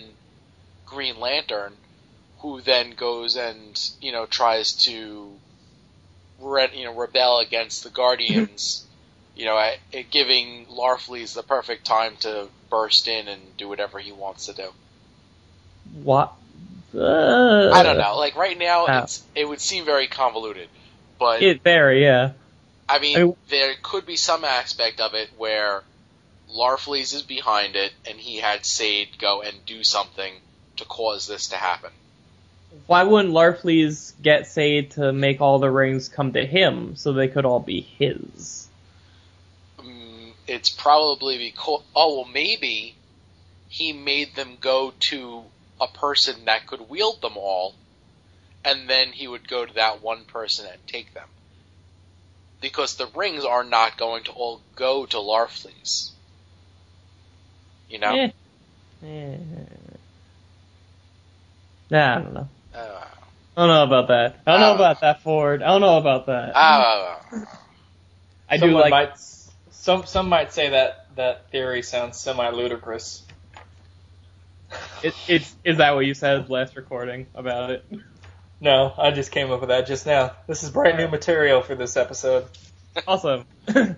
Green Lantern, who then goes and, you know, tries to re- you know, rebel against the Guardians, you know, at, at giving Larfleeze the perfect time to burst in and do whatever he wants to do. What? Uh, I don't know. Like, right now, uh, it's, it would seem very convoluted, but it very, yeah. I mean, I mean, there could be some aspect of it where Larfleeze is behind it, and he had Sade go and do something to cause this to happen. Why wouldn't Larfleeze get Sade to make all the rings come to him so they could all be his? Um, it's probably because... Oh, well, maybe he made them go to a person that could wield them all, and then he would go to that one person and take them. Because the rings are not going to all go to Larfleeze. You know? Eh. Eh. Nah, I don't know. Uh, I don't know about that. I don't uh, know about that, Ford. I don't know about that. Uh, I do like... Might, some, some might say that that theory sounds semi-ludicrous. It, it's is that what you said last recording about it? No, I just came up with that just now. This is brand new material for this episode. Awesome. uh,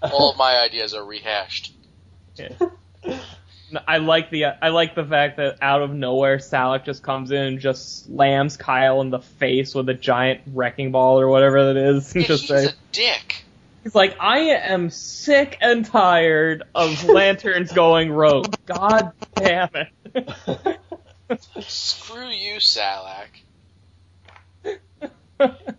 all of my ideas are rehashed. Yeah. I like the I like the fact that out of nowhere Salaak just comes in and just slams Kyle in the face with a giant wrecking ball or whatever that is. Yeah, just he's like, a dick. He's like, I am sick and tired of lanterns going rogue. God damn it. Screw you, Salaak.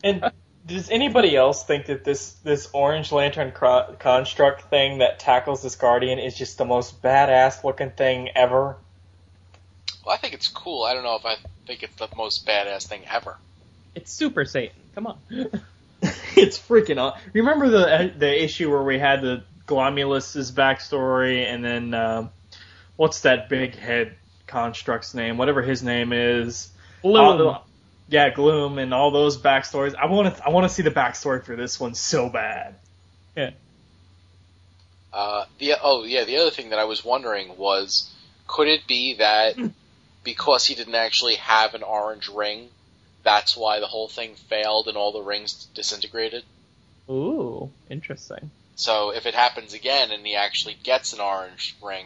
And does anybody else think that this, this orange lantern cro- construct thing that tackles this Guardian is just the most badass looking thing ever? Well, I think it's cool. I don't know if I think it's the most badass thing ever. It's Super Satan. Come on. It's freaking awesome. Remember the the issue where we had the Glomulus's backstory, and then uh, what's that big head construct's name? Whatever his name is, Gloom. The, yeah, Gloom, and all those backstories. I want to I want to see the backstory for this one so bad. Yeah. Uh, the oh yeah, the other thing that I was wondering was, could it be that because he didn't actually have an orange ring, that's why the whole thing failed and all the rings disintegrated? Ooh, interesting. So if it happens again and he actually gets an orange ring,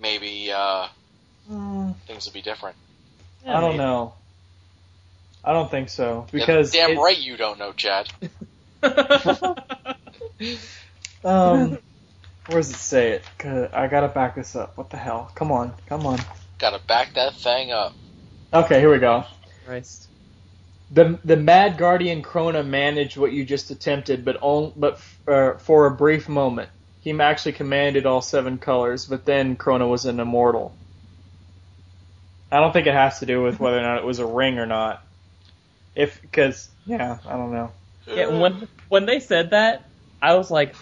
maybe uh, mm. things will be different. Yeah, I don't maybe. know. I don't think so. Because yeah, damn it... right you don't know, Chad. um, where does it say it? I gotta back this up. What the hell? Come on, come on. Gotta back that thing up. Okay, here we go. Christ. The the Mad Guardian Krona managed what you just attempted, but on, but f- uh, for a brief moment. He actually commanded all seven colors, but then Krona was an immortal. I don't think it has to do with whether or not it was a ring or not. If, because, yeah, I don't know. Yeah, when when they said that, I was like,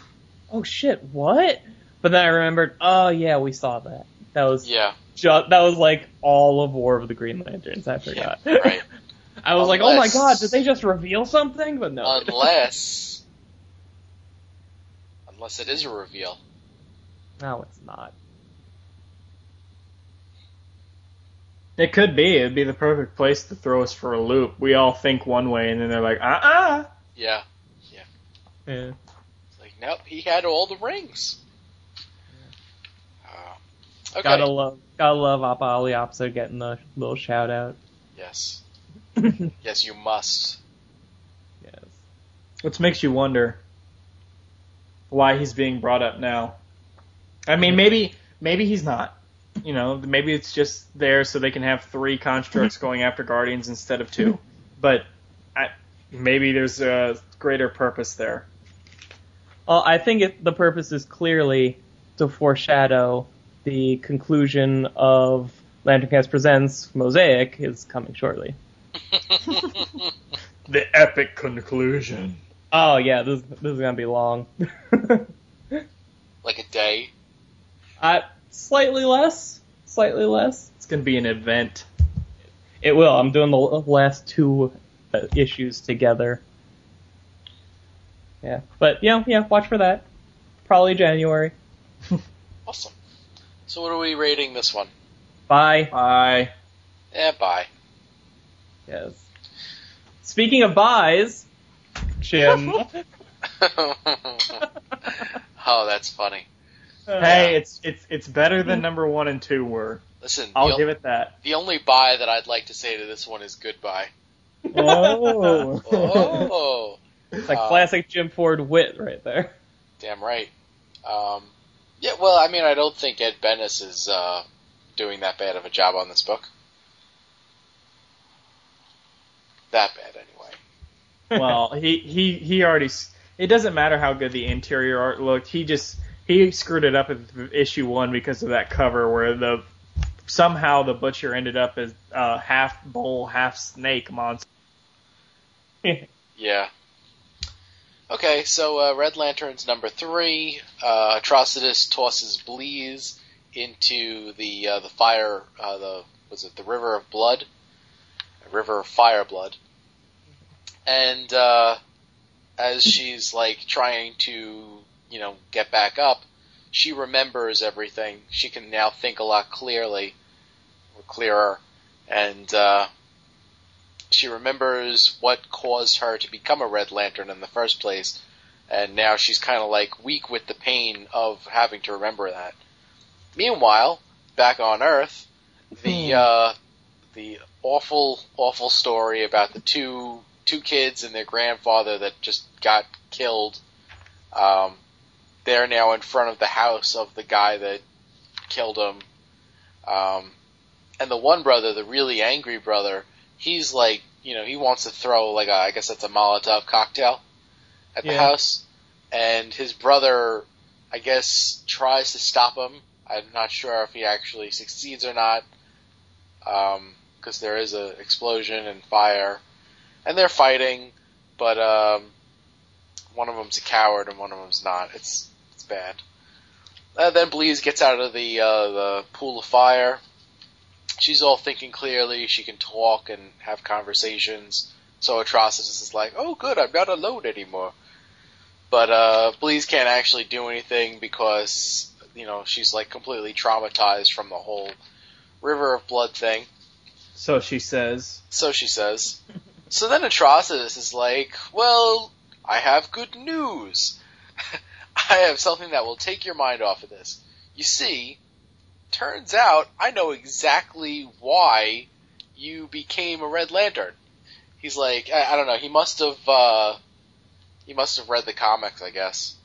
oh shit, what? But then I remembered, oh yeah, we saw that. That was yeah. ju- that was like all of War of the Green Lanterns, I forgot. Yeah, right. I was unless, like, oh my god, did they just reveal something? But no. Unless, unless it is a reveal. No, it's not. It could be. It'd be the perfect place to throw us for a loop. We all think one way, and then they're like, uh-uh. Yeah. Yeah. Yeah. It's like, nope, he had all the rings. Yeah. Uh, okay. Gotta love, gotta love Appa Aliopso getting the little shout-out. Yes. Yes, you must. Yes. Which makes you wonder why he's being brought up now. I mean, maybe, maybe he's not. You know, maybe it's just there so they can have three constructs going after Guardians instead of two. But I, maybe there's a greater purpose there. Well, I think it, the purpose is clearly to foreshadow the conclusion of Lanterncast Presents Mosaic is coming shortly. The epic conclusion. Oh, yeah, this, this is going to be long. Like a day? I... Slightly less. Slightly less. It's going to be an event. It will. I'm doing the last two uh, issues together. Yeah. But, yeah, yeah, watch for that. Probably January. Awesome. So what are we rating this one? Bye. Bye. Yeah, bye. Yes. Speaking of buys, Jim. Oh, that's funny. Hey, it's it's it's better than number one and two were. Listen, I'll give o- it that. The only buy that I'd like to say to this one is goodbye. Oh, oh, it's like um, classic Jim Ford wit right there. Damn right. Um, yeah, well, I mean, I don't think Ed Benes is uh, doing that bad of a job on this book. That bad, anyway. Well, he he he already. It doesn't matter how good the interior art looked. He just. He screwed it up at issue one because of that cover where the somehow the butcher ended up as a uh, half bull, half snake monster. Yeah. Okay, so uh, Red Lantern's number three. Uh, Atrocitus tosses Bleez into the uh, the fire. Uh, the was it the river of blood? A river of fire blood. And uh, as she's like trying to. You know, get back up, she remembers everything. She can now think a lot clearly, or clearer, and uh, she remembers what caused her to become a Red Lantern in the first place, and now she's kind of like weak with the pain of having to remember that. Meanwhile, back on Earth, the uh, the awful, awful story about the two two kids and their grandfather that just got killed, um... they're now in front of the house of the guy that killed him. Um, and the one brother, the really angry brother, he's like, you know, he wants to throw, like, a, I guess that's a Molotov cocktail at the yeah. house. And his brother, I guess, tries to stop him. I'm not sure if he actually succeeds or not, because um, there is an explosion and fire. And they're fighting, but... Um, one of them's a coward and one of them's not. It's it's bad. Uh, then Bleez gets out of the uh, the pool of fire. She's all thinking clearly. She can talk and have conversations. So Atrocitus is like, oh, good, I'm not alone anymore. But uh, Bleez can't actually do anything because, you know, she's like completely traumatized from the whole river of blood thing. So she says. So she says. So then Atrocitus is like, well... I have good news. I have something that will take your mind off of this. You see, turns out I know exactly why you became a Red Lantern. He's like, I, I don't know, he must have uh, he must have read the comics, I guess.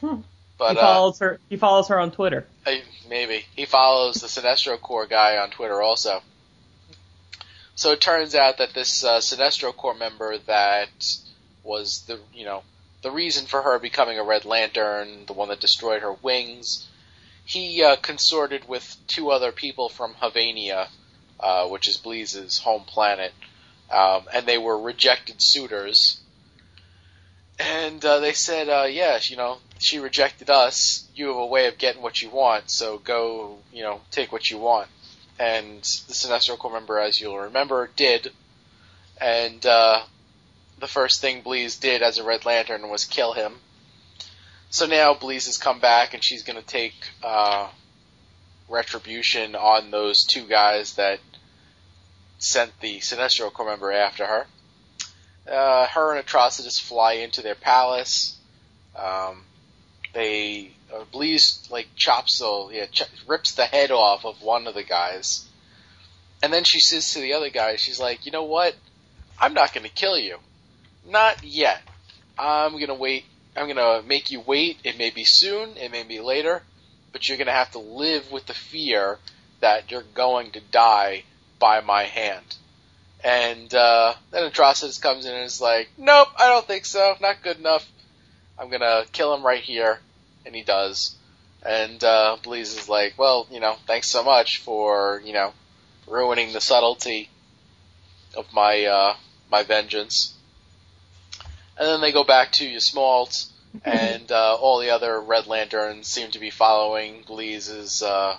Hmm. But he follows uh, her he follows her on Twitter. Uh, maybe. He follows the Sinestro Corps guy on Twitter also. So it turns out that this uh, Sinestro Corps member that was the, you know, the reason for her becoming a Red Lantern, the one that destroyed her wings, he uh, consorted with two other people from Havania, uh, which is Bleez's home planet, um, and they were rejected suitors. And uh, they said, uh, yeah, you know, she rejected us. You have a way of getting what you want, so go, you know, take what you want. And the Sinestro Corps member, as you'll remember, did. And uh, the first thing Bleez did as a Red Lantern was kill him. So now Bleez has come back, and she's going to take uh, retribution on those two guys that sent the Sinestro Corps member after her. Uh, her and Atrocitus fly into their palace. Um, they uh, Bleez like chops the yeah ch- rips the head off of one of the guys, and then she says to the other guy, she's like, you know what? I'm not going to kill you, not yet. I'm going to wait. I'm going to make you wait. It may be soon. It may be later, but you're going to have to live with the fear that you're going to die by my hand. And uh, then Atrocitus comes in and is like, nope, I don't think so. Not good enough. I'm going to kill him right here. And he does. And uh, Bleez is like, well, you know, thanks so much for, you know, ruining the subtlety of my uh, my vengeance. And then they go back to Ysmalt, and uh, all the other Red Lanterns seem to be following Bleez's, uh,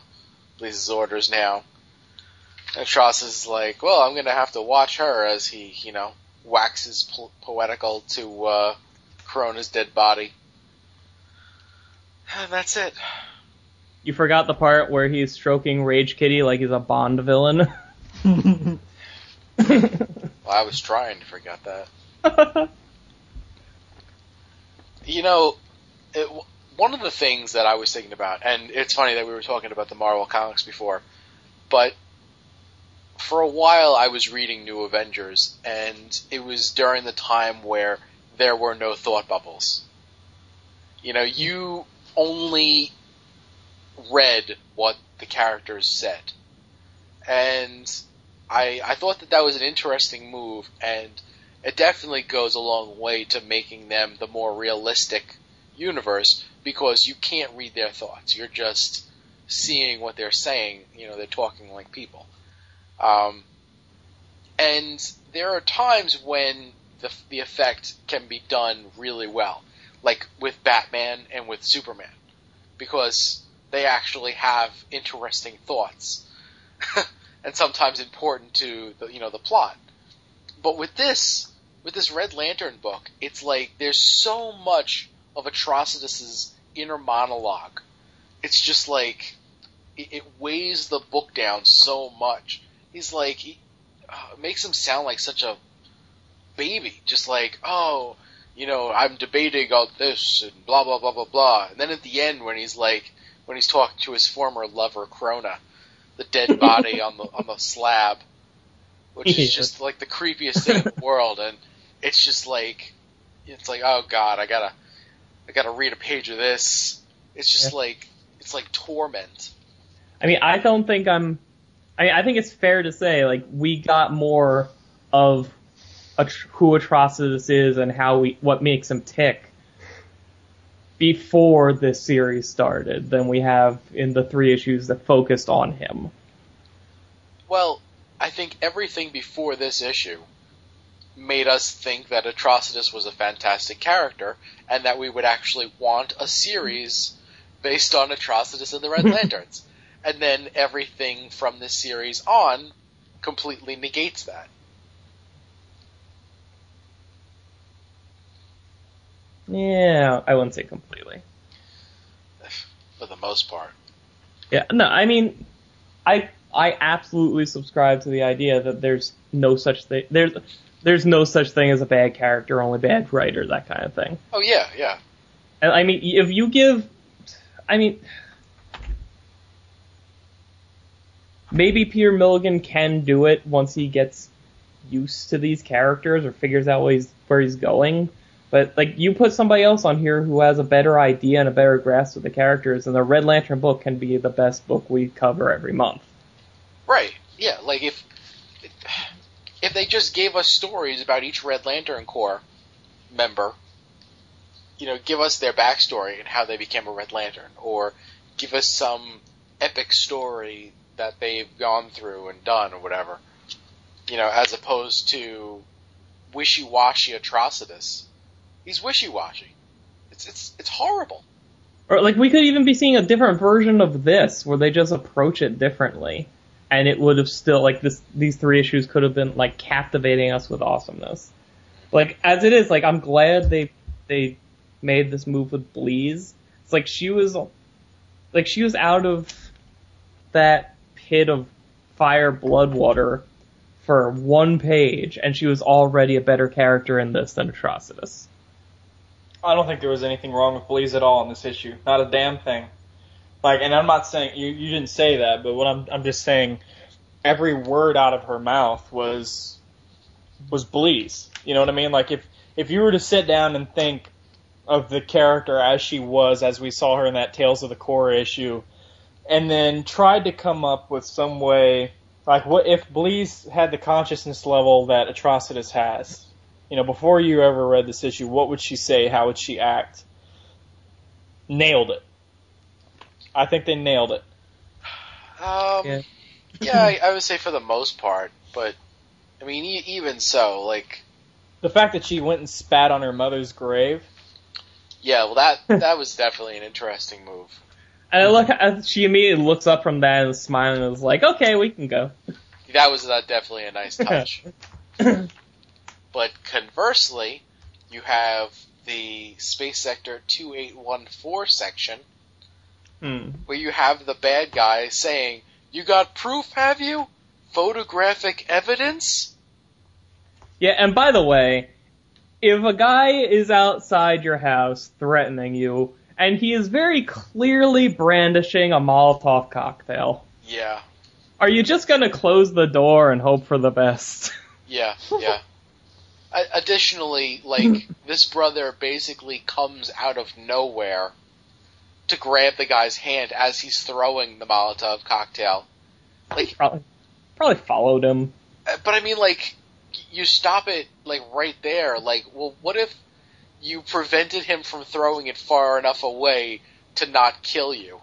Bleez's orders now. And Atrocitus is like, well, I'm going to have to watch her as he, you know, waxes po- poetical to uh, Corona's dead body. And that's it. You forgot the part where he's stroking Rage Kitty like he's a Bond villain. Well, I was trying to forget that. You know, it, one of the things that I was thinking about, and it's funny that we were talking about the Marvel comics before, but for a while, I was reading New Avengers, and it was during the time where there were no thought bubbles. You know, you only read what the characters said. And I, I thought that that was an interesting move, and it definitely goes a long way to making them the more realistic universe, because you can't read their thoughts. You're just seeing what they're saying. You know, they're talking like people. Um, and there are times when the the effect can be done really well, like with Batman and with Superman, because they actually have interesting thoughts and sometimes important to the, you know, the plot. But with this, with this Red Lantern book, it's like there's so much of Atrocitus's inner monologue. It's just like it, it weighs the book down so much. He's like, he uh, makes him sound like such a baby. Just like, oh, you know, I'm debating on this and blah, blah, blah, blah, blah. And then at the end when he's like, when he's talking to his former lover, Krona, the dead body on the on the slab, which is just like the creepiest thing in the world. And it's just like, it's like, oh God, I gotta, I gotta read a page of this. It's just yeah. like, it's like torment. I mean, I don't think I'm... I think it's fair to say, like, we got more of atro- who Atrocitus is and how we, what makes him tick before this series started than we have in the three issues that focused on him. Well, I think everything before this issue made us think that Atrocitus was a fantastic character and that we would actually want a series based on Atrocitus and the Red Lanterns. And then everything from this series on completely negates that. Yeah, I wouldn't say completely. For the most part. Yeah, no, I mean, I I absolutely subscribe to the idea that there's no such thing there's there's no such thing as a bad character, only bad writer, that kind of thing. Oh yeah, yeah. And I mean, if you give, I mean. Maybe Peter Milligan can do it once he gets used to these characters or figures out where he's, where he's going. But, like, you put somebody else on here who has a better idea and a better grasp of the characters, and the Red Lantern book can be the best book we cover every month. Right, yeah, like, if... if they just gave us stories about each Red Lantern Corps member, you know, give us their backstory and how they became a Red Lantern, or give us some epic story that they've gone through and done or whatever, you know, as opposed to wishy-washy Atrocitus. He's wishy-washy. It's it's it's horrible. Or, like, we could even be seeing a different version of this, where they just approach it differently, and it would have still, like, this, these three issues could have been, like, captivating us with awesomeness. Like, as it is, like, I'm glad they they made this move with Bleez. It's like she was, like, she was out of that pit of fire, blood, water for one page, and she was already a better character in this than Atrocitus. I don't think there was anything wrong with Bleez at all in this issue. Not a damn thing. Like, and I'm not saying, you, you didn't say that, but what I'm I'm just saying, every word out of her mouth was was Bleez. You know what I mean? Like, if, if you were to sit down and think of the character as she was, as we saw her in that Tales of the Corps issue, and then tried to come up with some way, like, what if Bleez had the consciousness level that Atrocitus has? You know, before you ever read this issue, what would she say? How would she act? Nailed it. I think they nailed it. Um, yeah, yeah I, I would say for the most part, but, I mean, e- even so, like... The fact that she went and spat on her mother's grave? Yeah, well, that that was definitely an interesting move. And I look, she immediately looks up from that and smiles and is like, okay, we can go. That was uh, definitely a nice touch. But conversely, you have the Space Sector two eight one four section, hmm. where you have the bad guy saying, "You got proof, have you? Photographic evidence?" Yeah, and by the way, if a guy is outside your house threatening you, and he is very clearly brandishing a Molotov cocktail, yeah, are you just going to close the door and hope for the best? Yeah, yeah. Additionally, like, this brother basically comes out of nowhere to grab the guy's hand as he's throwing the Molotov cocktail. Like, probably, probably followed him. But I mean, like, you stop it, like, right there. Like, well, what if you prevented him from throwing it far enough away to not kill you?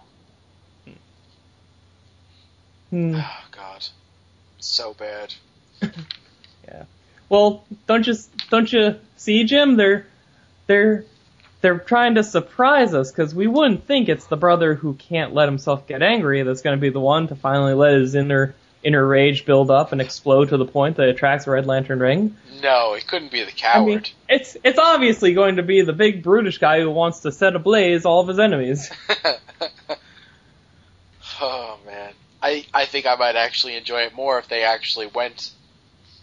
Hmm. Oh, God. So bad. Yeah. Well, don't you don't you see, Jim? They're they're they're trying to surprise us, because we wouldn't think it's the brother who can't let himself get angry that's going to be the one to finally let his inner inner rage build up and explode to the point that it attracts a Red Lantern ring. No, it couldn't be the coward. I mean, it's it's obviously going to be the big brutish guy who wants to set ablaze all of his enemies. Oh man, I I think I might actually enjoy it more if they actually went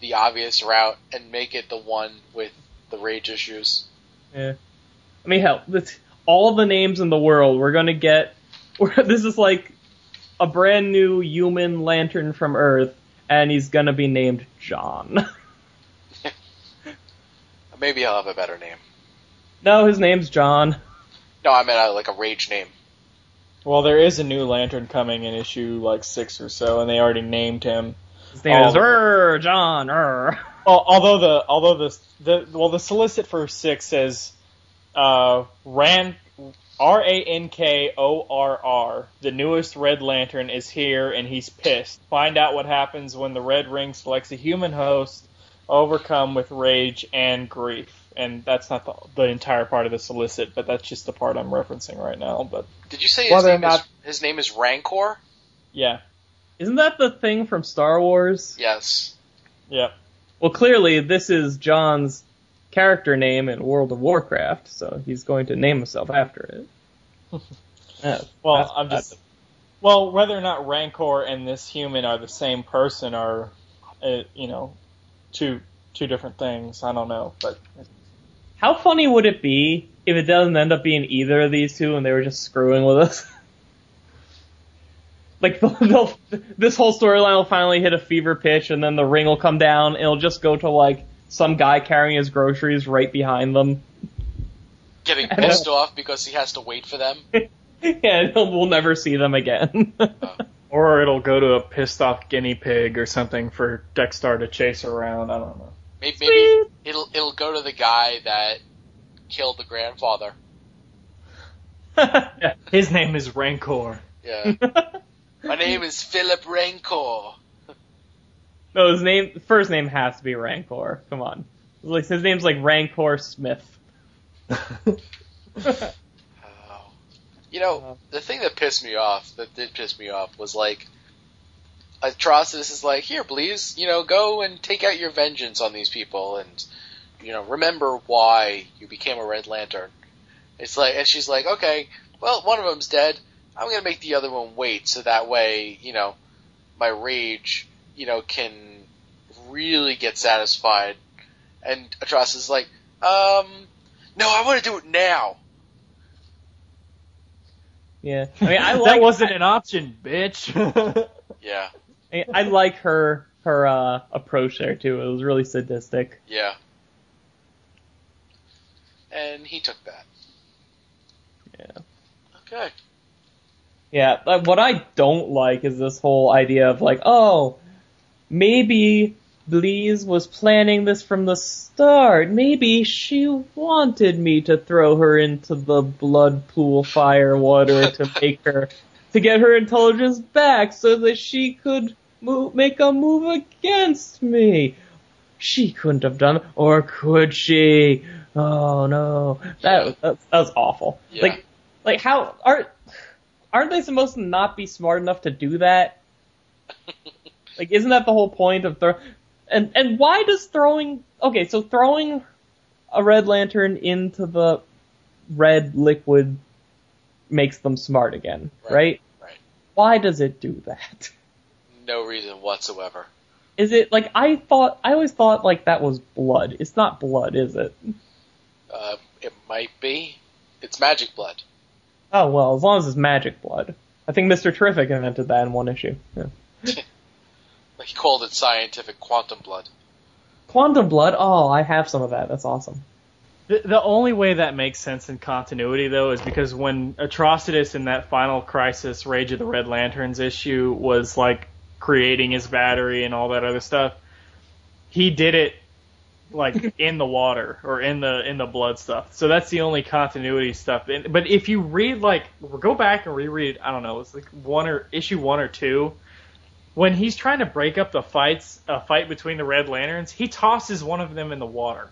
the obvious route and make it the one with the rage issues. Yeah. I mean, hell, that's all the names in the world. We're gonna get, we're, this is like a brand new human lantern from Earth, and he's gonna be named John. Maybe I'll have a better name. No, his name's John. No, I meant uh, like a rage name. Well, there is a new lantern coming in issue like six or so, and they already named him. His name is Err, John Err. Although the although the the well the solicit for six says uh Ran R A N K O R R. The newest Red Lantern is here and he's pissed. Find out what happens when the Red Ring selects a human host overcome with rage and grief. And that's not the, the entire part of the solicit, but that's just the part I'm referencing right now. But did you say his name not, is his name is Rancor? Yeah. Isn't that the thing from Star Wars? Yes. Yeah. Well, clearly this is John's character name in World of Warcraft, so he's going to name himself after it. Yeah, well, I'm just. Well, whether or not Rancor and this human are the same person are, uh, you know, two two different things. I don't know, but. How funny would it be if it doesn't end up being either of these two, and they were just screwing with us? Like, they'll, they'll, this whole storyline will finally hit a fever pitch, and then the ring will come down, and it'll just go to, like, some guy carrying his groceries right behind them. Getting pissed off because he has to wait for them? Yeah, and we'll never see them again. Oh. Or it'll go to a pissed-off guinea pig or something for Dexter to chase around. I don't know. Maybe, maybe it'll it'll go to the guy that killed the grandfather. Yeah, his name is Rancor. Yeah. My name is Philip Rancor. No, his name first name has to be Rancor. Come on. Like, his name's like Rancor Smith. Oh. You know, the thing that pissed me off, that did piss me off, was like, Atrocitus is like, here, please, you know, go and take out your vengeance on these people and, you know, remember why you became a Red Lantern. It's like, and she's like, okay, well, one of them's dead. I'm going to make the other one wait so that way, you know, my rage, you know, can really get satisfied. And Atrocitus is like, um, no, I want to do it now. Yeah. I mean, I like, that wasn't I, an option, bitch. Yeah. I, I like her, her, uh, approach there too. It was really sadistic. Yeah. And he took that. Yeah. Okay. Yeah, but what I don't like is this whole idea of like, oh, maybe Bleez was planning this from the start. Maybe she wanted me to throw her into the blood pool fire water to make her, to get her intelligence back so that she could move, make a move against me. She couldn't have done it, or could she? Oh no, that, that, that was awful. Yeah. Like, like how are? Aren't they supposed to not be smart enough to do that? Like, isn't that the whole point of throw? And and why does throwing? Okay, so throwing a Red Lantern into the red liquid makes them smart again, right? Right. Right. Why does it do that? No reason whatsoever. Is it like I thought? I always thought like that was blood. It's not blood, is it? Uh, it might be. It's magic blood. Oh, well, as long as it's magic blood. I think Mister Terrific invented that in one issue. Yeah. He called it scientific quantum blood. Quantum blood? Oh, I have some of that. That's awesome. The, the only way that makes sense in continuity, though, is because when Atrocitus in that final Crisis Rage of the Red Lanterns issue was, like, creating his battery and all that other stuff, he did it, like, in the water or in the in the blood stuff. So that's the only continuity stuff. And, but if you read, like, go back and reread, I don't know, it's like one or issue one or two, when he's trying to break up the fights, a fight between the Red Lanterns, he tosses one of them in the water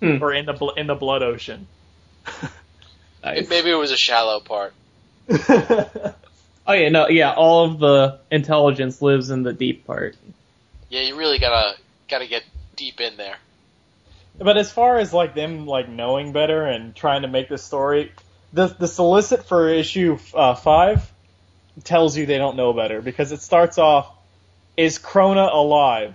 hmm. or in the in the blood ocean. Nice. Maybe it was a shallow part. Oh yeah, no, yeah, all of the intelligence lives in the deep part. Yeah, you really gotta gotta get deep in there. But as far as like them like knowing better and trying to make this story, the the solicit for issue uh, five tells you they don't know better because it starts off, "Is Krona alive?"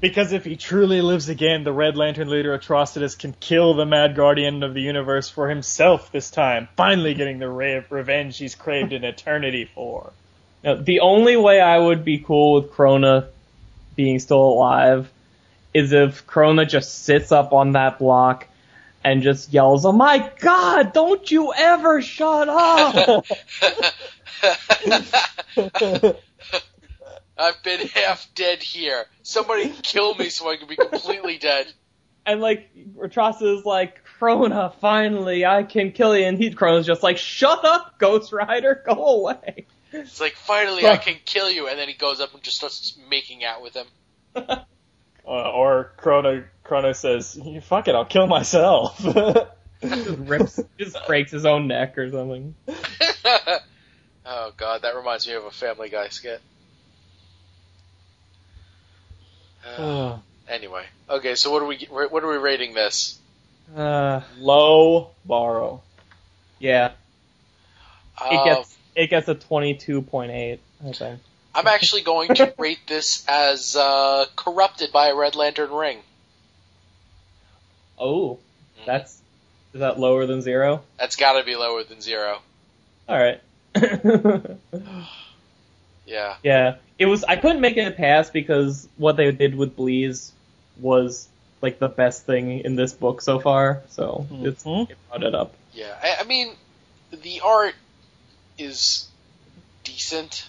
Because if he truly lives again, the Red Lantern leader Atrocitus can kill the Mad Guardian of the Universe for himself this time, finally getting the ray of revenge he's craved an eternity for. Now, the only way I would be cool with Krona being still alive is if Krona just sits up on that block and just yells, "Oh my God, don't you ever shut up!" "I've been half dead here. Somebody kill me so I can be completely dead." And like, Atrocitus is like, "Krona, finally, I can kill you." And he, Krona's just like, "Shut up, Ghost Rider, go away." It's like, "Finally, Krona, I can kill you." And then he goes up and just starts making out with him. uh, or Krona... Krona says, "Fuck it, I'll kill myself." Just rips, just breaks his own neck or something. Oh God, that reminds me of a Family Guy skit. Uh, anyway, okay, so what are we what are we rating this? Uh, low borrow. Yeah. Um, it gets it gets a twenty-two point eight. I think. I'm actually going to rate this as uh, corrupted by a Red Lantern ring. Oh, that's, is that lower than zero? That's gotta be lower than zero. Alright. Yeah. Yeah. It was, I couldn't make it pass because what they did with Bleez was, like, the best thing in this book so far, so mm-hmm. it's, it brought it up. Yeah, I, I mean, the art is decent.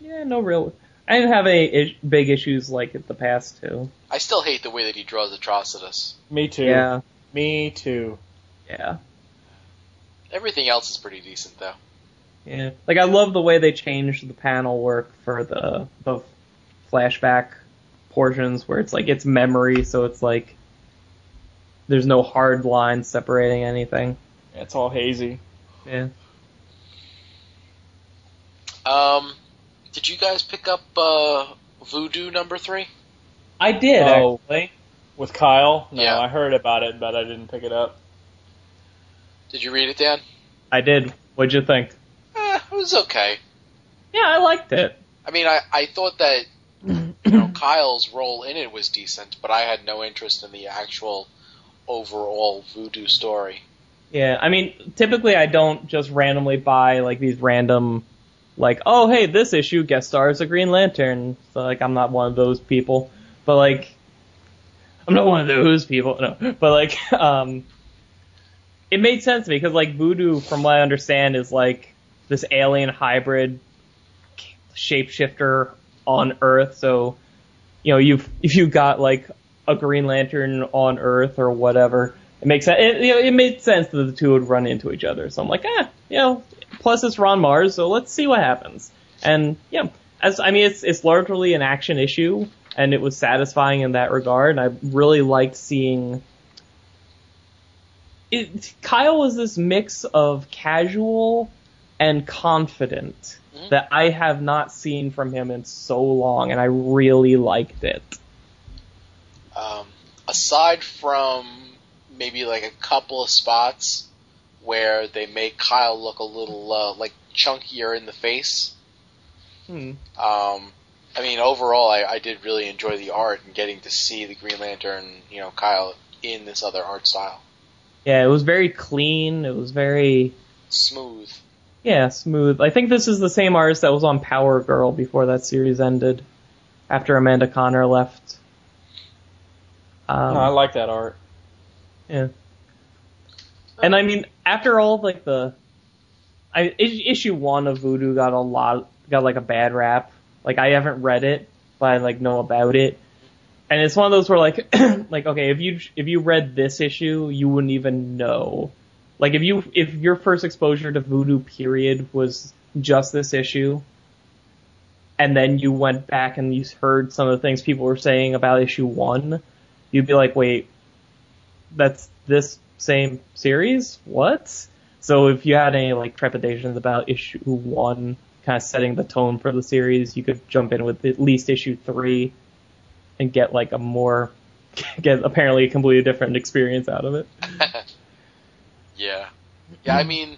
Yeah, no real... I didn't have any is- big issues like the past two. I still hate the way that he draws Atrocitus. Me too. Yeah. Me too. Yeah. Everything else is pretty decent, though. Yeah. Like, I love the way they changed the panel work for the, the flashback portions where it's like, it's memory, so it's like there's no hard line separating anything. Yeah, it's all hazy. Yeah. Um... Did you guys pick up uh, Voodoo number three? I did, oh, actually. With Kyle? No, yeah. I heard about it, but I didn't pick it up. Did you read it, Dan? I did. What'd you think? Eh, it was okay. Yeah, I liked it. I mean, I, I thought that you know Kyle's role in it was decent, but I had no interest in the actual overall Voodoo story. Yeah, I mean, typically I don't just randomly buy like these random... Like, oh, hey, this issue guest stars a Green Lantern. So, like, I'm not one of those people. But, like, I'm not one of those people. No. But, like, um, it made sense to me because, like, Voodoo, from what I understand, is, like, this alien hybrid shapeshifter on Earth. So, you know, you've, if you got, like, a Green Lantern on Earth or whatever, it makes sense. It, you know, it made sense that the two would run into each other. So I'm like, ah, you know. Plus, it's Ron Mars, so let's see what happens. And, yeah, as I mean, it's it's largely an action issue, and it was satisfying in that regard. I really liked seeing... It, Kyle was this mix of casual and confident mm-hmm. that I have not seen from him in so long, and I really liked it. Um, aside from maybe, like, a couple of spots... where they make Kyle look a little, uh, like, chunkier in the face. Hmm. Um, I mean, overall, I, I did really enjoy the art and getting to see the Green Lantern, you know, Kyle in this other art style. Yeah, it was very clean. It was very... Smooth. Yeah, smooth. I think this is the same artist that was on Power Girl before that series ended, after Amanda Connor left. Um, no, I like that art. Yeah. And I mean, after all, like the I, issue one of Voodoo got a lot, got like a bad rap. Like I haven't read it, but I like know about it. And it's one of those where like, like okay, if you if you read this issue, you wouldn't even know. Like if you if your first exposure to Voodoo period was just this issue, and then you went back and you heard some of the things people were saying about issue one, you'd be like, wait, that's this. Same series? What? So if you had any like trepidations about issue one kind of setting the tone for the series, you could jump in with at least issue three and get like a more get apparently a completely different experience out of it. yeah. Yeah, I mean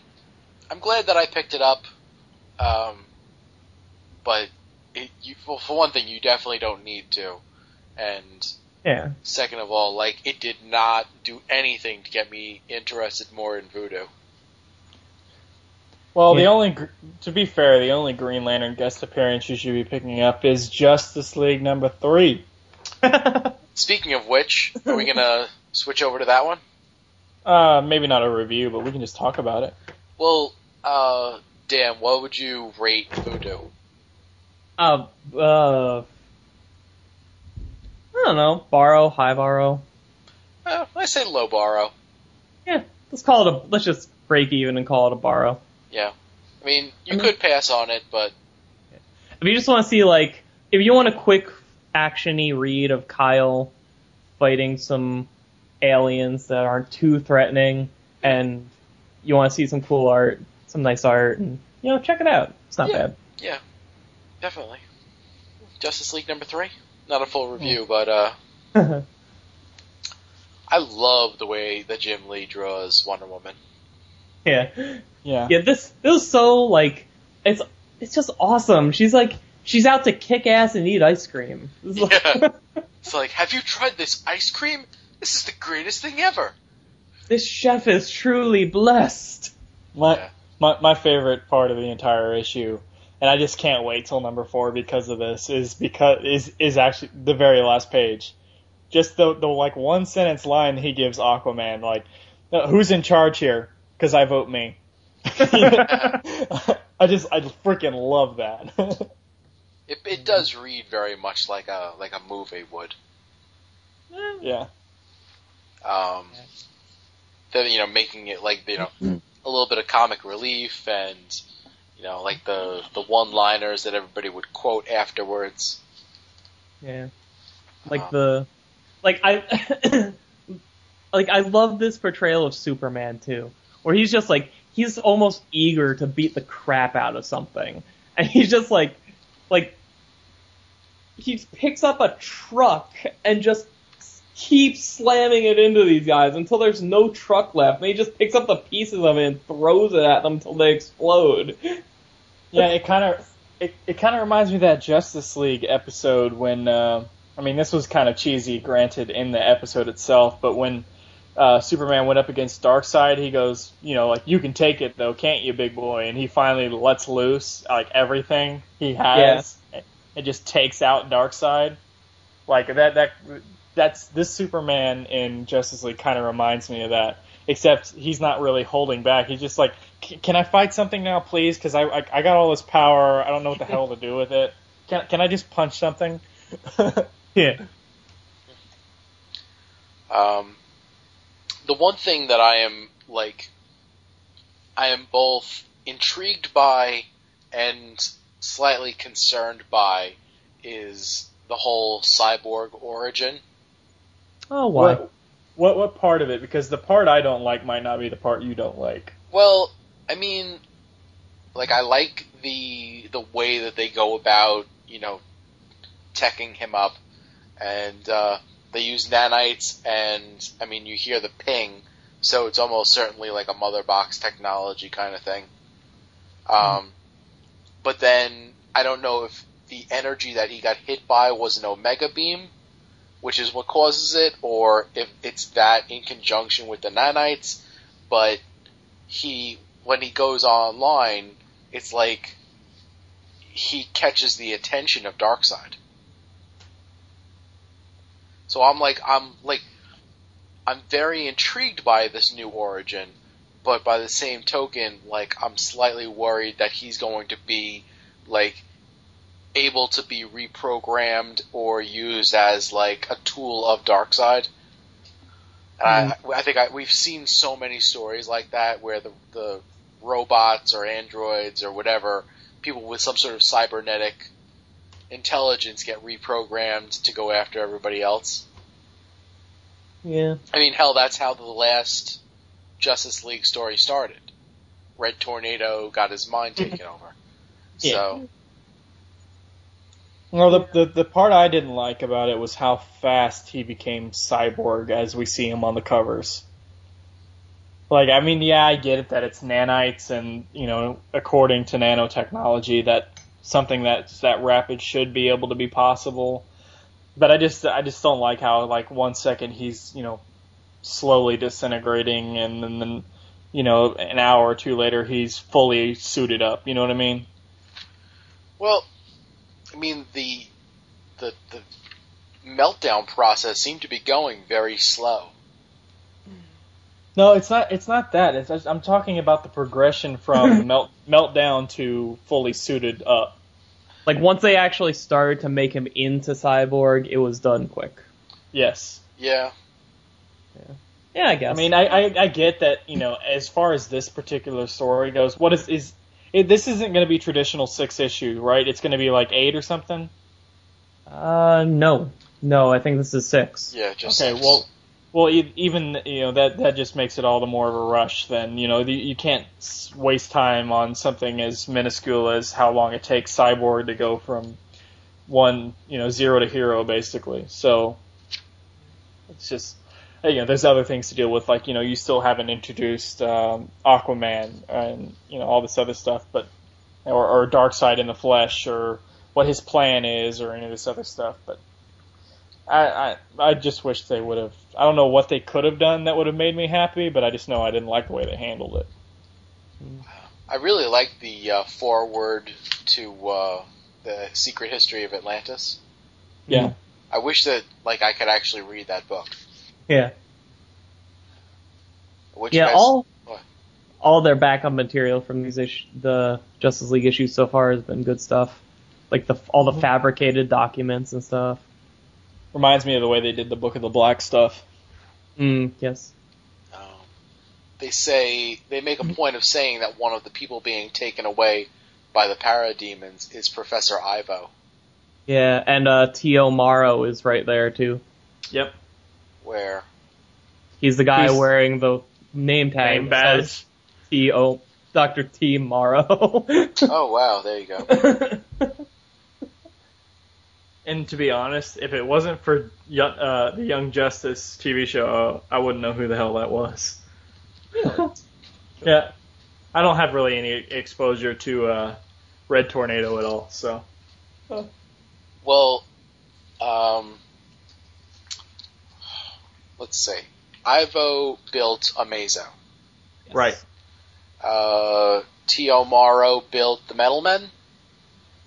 I'm glad that I picked it up. Um but it, you well, for one thing you definitely don't need to. And yeah. Second of all, like, it did not do anything to get me interested more in Voodoo. Well, yeah. the only, to be fair, the only Green Lantern guest appearance you should be picking up is Justice League number three. Speaking of which, are we going to switch over to that one? Uh, maybe not a review, but we can just talk about it. Well, uh, Dan, what would you rate Voodoo? Uh, uh... I don't know. Borrow, high borrow. Uh, I say low borrow. Yeah, let's call it a. Let's just break even and call it a borrow. Yeah, I mean you I mean, could pass on it, but if you just want to see like if you want a quick actiony read of Kyle fighting some aliens that aren't too threatening, and you want to see some cool art, some nice art, and you know check it out. It's not yeah. bad. Yeah, definitely. Justice League number three. Not a full review, but uh, I love the way that Jim Lee draws Wonder Woman. Yeah, yeah, yeah. This it was so like it's it's just awesome. She's like she's out to kick ass and eat ice cream. It's like, yeah. It's like, have you tried this ice cream? This is the greatest thing ever. This chef is truly blessed. My yeah. my my favorite part of the entire issue. And I just can't wait till number four because of this. Is because is is actually the very last page, just the the like one sentence line he gives Aquaman, like, who's in charge here? Because I vote me. I just I freaking love that. It it does read very much like a like a movie would. Yeah. Um, then you know, making it like you know a little bit of comic relief and you know like the the one-liners that everybody would quote afterwards. Yeah. Like um, the like I like I love this portrayal of Superman too, where he's just like he's almost eager to beat the crap out of something, and he's just like. Like, he picks up a truck and just keeps slamming it into these guys until there's no truck left. And he just picks up the pieces of it and throws it at them until they explode. Yeah, it kind of it, it kind of reminds me of that Justice League episode when, uh, I mean, this was kind of cheesy, granted, in the episode itself, but when uh, Superman went up against Darkseid, he goes, you know, like, you can take it, though, can't you, big boy? And he finally lets loose, like, everything he has. Yeah. And just takes out Darkseid. Like, that, that, that's, this Superman in Justice League kind of reminds me of that. Except he's not really holding back. He's just like, can I fight something now, please? Because I, I, I got all this power. I don't know what the hell to do with it. Can, can I just punch something? Yeah. Um... The one thing that I am, like, I am both intrigued by and slightly concerned by is the whole cyborg origin. Oh, why? What, what, what part of it? Because the part I don't like might not be the part you don't like. Well, I mean, like, I like the the way that they go about, you know, teching him up and, uh... they use nanites, and, I mean, you hear the ping, so it's almost certainly like a mother box technology kind of thing. Um, but then, I don't know if the energy that he got hit by was an omega beam, which is what causes it, or if it's that in conjunction with the nanites, but he, when he goes online, it's like he catches the attention of Darkseid. So I'm like, I'm like, I'm very intrigued by this new origin, but by the same token, like, I'm slightly worried that he's going to be, like, able to be reprogrammed or used as, like, a tool of Darkseid. And mm. I, I think I, we've seen so many stories like that where the, the robots or androids or whatever, people with some sort of cybernetic intelligence get reprogrammed to go after everybody else. Yeah. I mean, hell, that's how the last Justice League story started. Red Tornado got his mind taken over. Yeah. So. Well, the, the the part I didn't like about it was how fast he became cyborg as we see him on the covers. Like, I mean, yeah, I get it that it's nanites and, you know, according to nanotechnology, that something that's that rapid should be able to be possible, but I just I just don't like how like one second he's you know slowly disintegrating and then, then you know an hour or two later he's fully suited up. You know what I mean? Well, I mean the the the meltdown process seemed to be going very slow. No, it's not. It's not that. It's, I'm talking about the progression from melt meltdown to fully suited up. Like once they actually started to make him into cyborg, it was done quick. Yes. Yeah. Yeah. Yeah, I guess. I mean, I, I, I get that. You know, as far as this particular story goes, what is is it, this isn't going to be traditional six issue, right? It's going to be like eight or something. Uh, no, no. I think this is six. Yeah, just okay. Six. Well. Well, even, you know, that, that just makes it all the more of a rush then. You know, you can't waste time on something as minuscule as how long it takes Cyborg to go from one, you know, zero to hero, basically. So it's just, you know, there's other things to deal with. Like, you know, you still haven't introduced um, Aquaman and, you know, all this other stuff, but or, or Darkseid in the flesh or what his plan is or any of this other stuff, but. I, I I just wish they would have. I don't know what they could have done that would have made me happy, but I just know I didn't like the way they handled it. I really like the uh, foreword to uh, the Secret History of Atlantis. Yeah, I wish that like I could actually read that book. Yeah. Which yeah, guys, all what? all their backup material from these ish- the Justice League issues so far has been good stuff. Like the all the fabricated documents and stuff. Reminds me of the way they did the Book of the Black stuff. Mm, yes. Um, they say, they make a point of saying that one of the people being taken away by the parademons is Professor Ivo. Yeah, and uh, Tio Maro is right there, too. Yep. Where? He's the guy He's wearing the name tag. Name badge. T O Doctor T. Morrow. Oh, wow, there you go. And to be honest, if it wasn't for young, uh, the Young Justice T V show, I wouldn't know who the hell that was. Really? Yeah. I don't have really any exposure to uh, Red Tornado at all, so. Oh. Well, um, let's see. Ivo built Amazo. Yes. Right. Uh, Tio Maro built the Metal Men?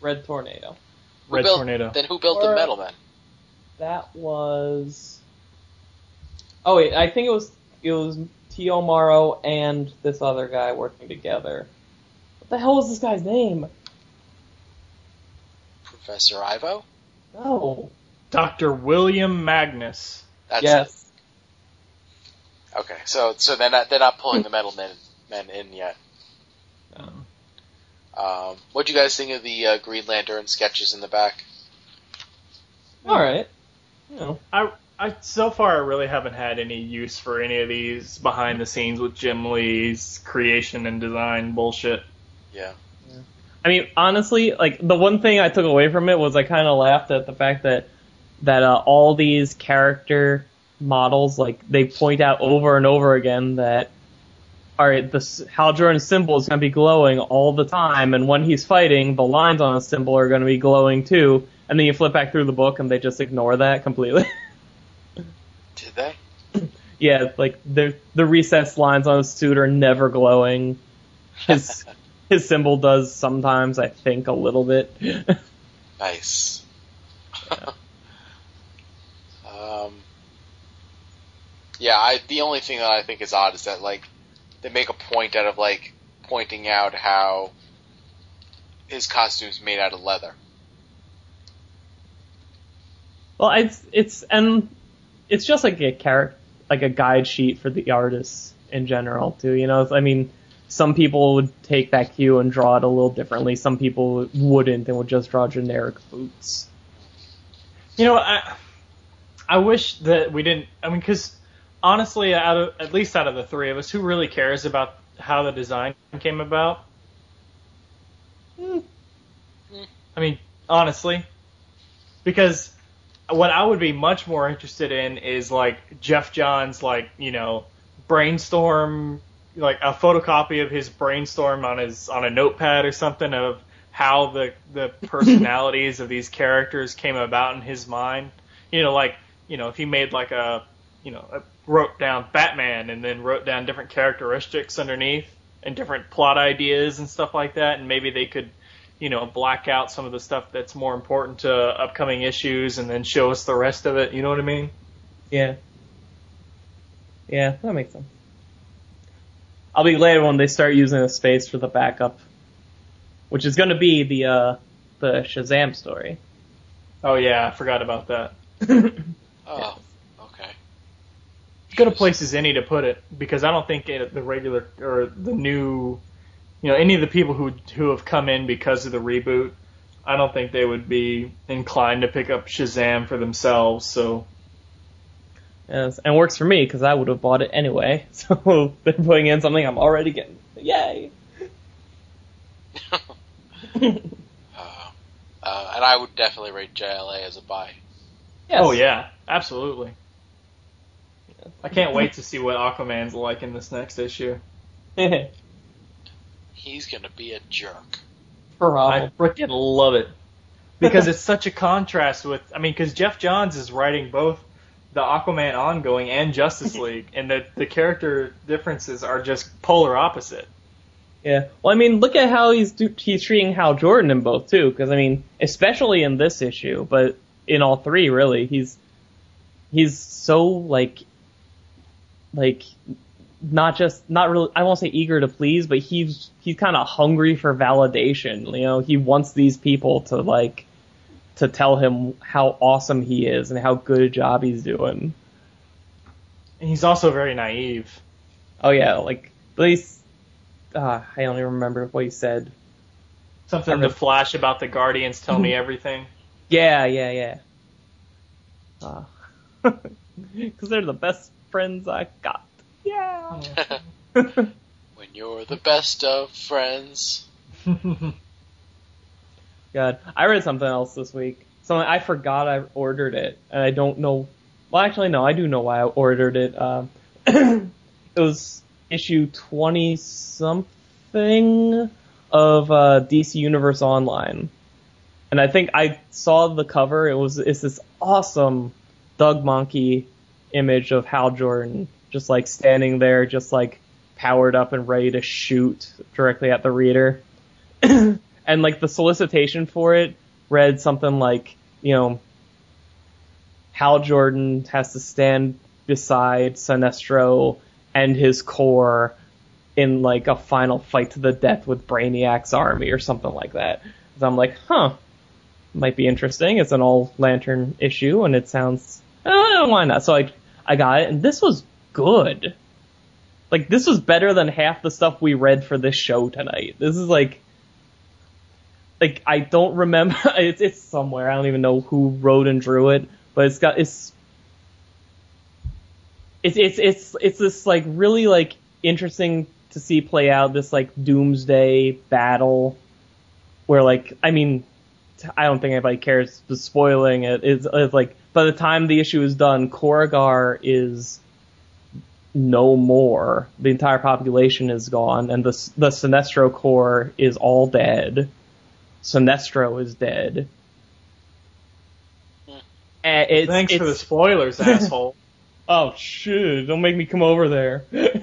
Red Tornado. Who Red built, Tornado. Then who built or, the Metal Men? That was... Oh, wait, I think it was it was Tio Maro and this other guy working together. What the hell was this guy's name? Professor Ivo? No. Doctor William Magnus. That's yes. It. Okay, so so they're not, they're not pulling the Metal Men men in yet. No. Um, what do you guys think of the uh, Green Lantern sketches in the back? All right. You know, I I so far I really haven't had any use for any of these behind the scenes with Jim Lee's creation and design bullshit. Yeah. yeah. I mean, honestly, like the one thing I took away from it was I kind of laughed at the fact that that uh, all these character models, like they point out over and over again that. All right, the Hal Jordan's symbol is going to be glowing all the time, and when he's fighting, the lines on his symbol are going to be glowing too. And then you flip back through the book, and they just ignore that completely. Did they? Yeah, like the the recessed lines on his suit are never glowing. His his symbol does sometimes, I think, a little bit. Nice. Yeah. um. Yeah, I the only thing that I think is odd is that like. They make a point out of, like, pointing out how his costume's made out of leather. Well, it's, it's, and it's just like a character, like a guide sheet for the artists in general, too, you know? I mean, some people would take that cue and draw it a little differently. Some people wouldn't and would just draw generic boots. You know, I, I wish that we didn't, I mean, because... Honestly, out of, at least out of the three of us, who really cares about how the design came about? Mm. Mm. I mean, honestly. Because what I would be much more interested in is, like, Jeff Johns, like, you know, brainstorm, like, a photocopy of his brainstorm on his on a notepad or something of how the, the personalities of these characters came about in his mind. You know, like, you know, if he made, like, a, you know... a, wrote down Batman and then wrote down different characteristics underneath and different plot ideas and stuff like that. And maybe they could, you know, black out some of the stuff that's more important to upcoming issues and then show us the rest of it. You know what I mean? Yeah. Yeah, that makes sense. I'll be glad when they start using the space for the backup, which is going to be the, uh, the Shazam story. Oh yeah, I forgot about that. Oh. Yeah. Good a place as any to put it, because I don't think it, the regular or the new, you know, any of the people who who have come in because of the reboot, I don't think they would be inclined to pick up Shazam for themselves. So, yes, and it works for me because I would have bought it anyway. So they're putting in something I'm already getting. Yay! uh, uh, and I would definitely rate J L A as a buy. Yes. Oh yeah, absolutely. I can't wait to see what Aquaman's like in this next issue. He's gonna be a jerk. Probably. I freaking love it. Because it's such a contrast with... I mean, because Jeff Johns is writing both the Aquaman ongoing and Justice League, and the, the character differences are just polar opposite. Yeah. Well, I mean, look at how he's, do- he's treating Hal Jordan in both, too. Because, I mean, especially in this issue, but in all three, really, he's he's so, like... like not just not really, I won't say eager to please, but he's he's kind of hungry for validation. You know, he wants these people to like to tell him how awesome he is and how good a job he's doing. And he's also very naive. Oh yeah, like Bleez. Uh, I only remember what he said. Something to Flash about the Guardians tell me everything. Yeah, yeah, yeah. Because uh, they're the best friends I got. Yeah. When you're the best of friends. God, I read something else this week. Something I forgot I ordered it, and I don't know. Well, actually, no, I do know why I ordered it. Uh, it was issue twenty something of uh, D C Universe Online, and I think I saw the cover. It was it's this awesome Doug Monkey image of Hal Jordan just like standing there, just like powered up and ready to shoot directly at the reader. And like the solicitation for it read something like, you know, Hal Jordan has to stand beside Sinestro and his corps in like a final fight to the death with Brainiac's army or something like that. So I'm like, huh, might be interesting. It's an all Lantern issue, and it sounds, oh, why not? So I, I got it, and this was good. Like, this was better than half the stuff we read for this show tonight. This is like, like I don't remember. It's it's somewhere. I don't even know who wrote and drew it, but it's got it's. It's it's it's it's this like really like interesting to see play out, this like doomsday battle where like I mean I don't think anybody cares for spoiling it. It's, it's like by the time the issue is done, Korugar is no more. The entire population is gone, and the the Sinestro Corps is all dead. Sinestro is dead. And it's, Thanks it's, for the spoilers, asshole. Oh, shoot, don't make me come over there. But,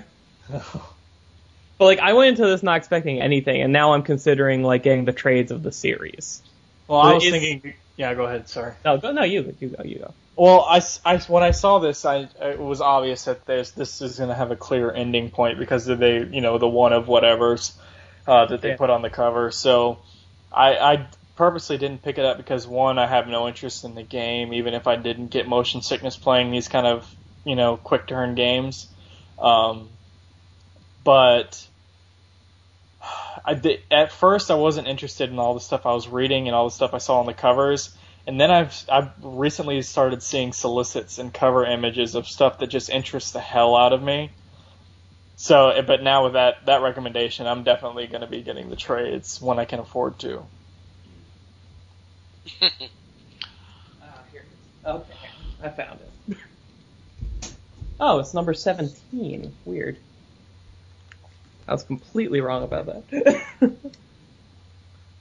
like, I went into this not expecting anything, and now I'm considering, like, getting the trades of the series. Well, I was it's, thinking... Yeah, go ahead, sorry. No, go, no you, you go, you go. Well, I, I, when I saw this, I, it was obvious that there's, this is going to have a clear ending point because of the, you know, the one of whatevers uh, that they yeah. put on the cover. So I, I purposely didn't pick it up because, one, I have no interest in the game, even if I didn't get motion sickness playing these kind of, you know, quick-turn games. Um, but I did, at first I wasn't interested in all the stuff I was reading and all the stuff I saw on the covers. And then I've I've recently started seeing solicits and cover images of stuff that just interests the hell out of me. So, but now with that, that recommendation, I'm definitely going to be getting the trades when I can afford to. Ah, uh, here it is. Okay, I found it. Oh, it's number seventeen. Weird. I was completely wrong about that.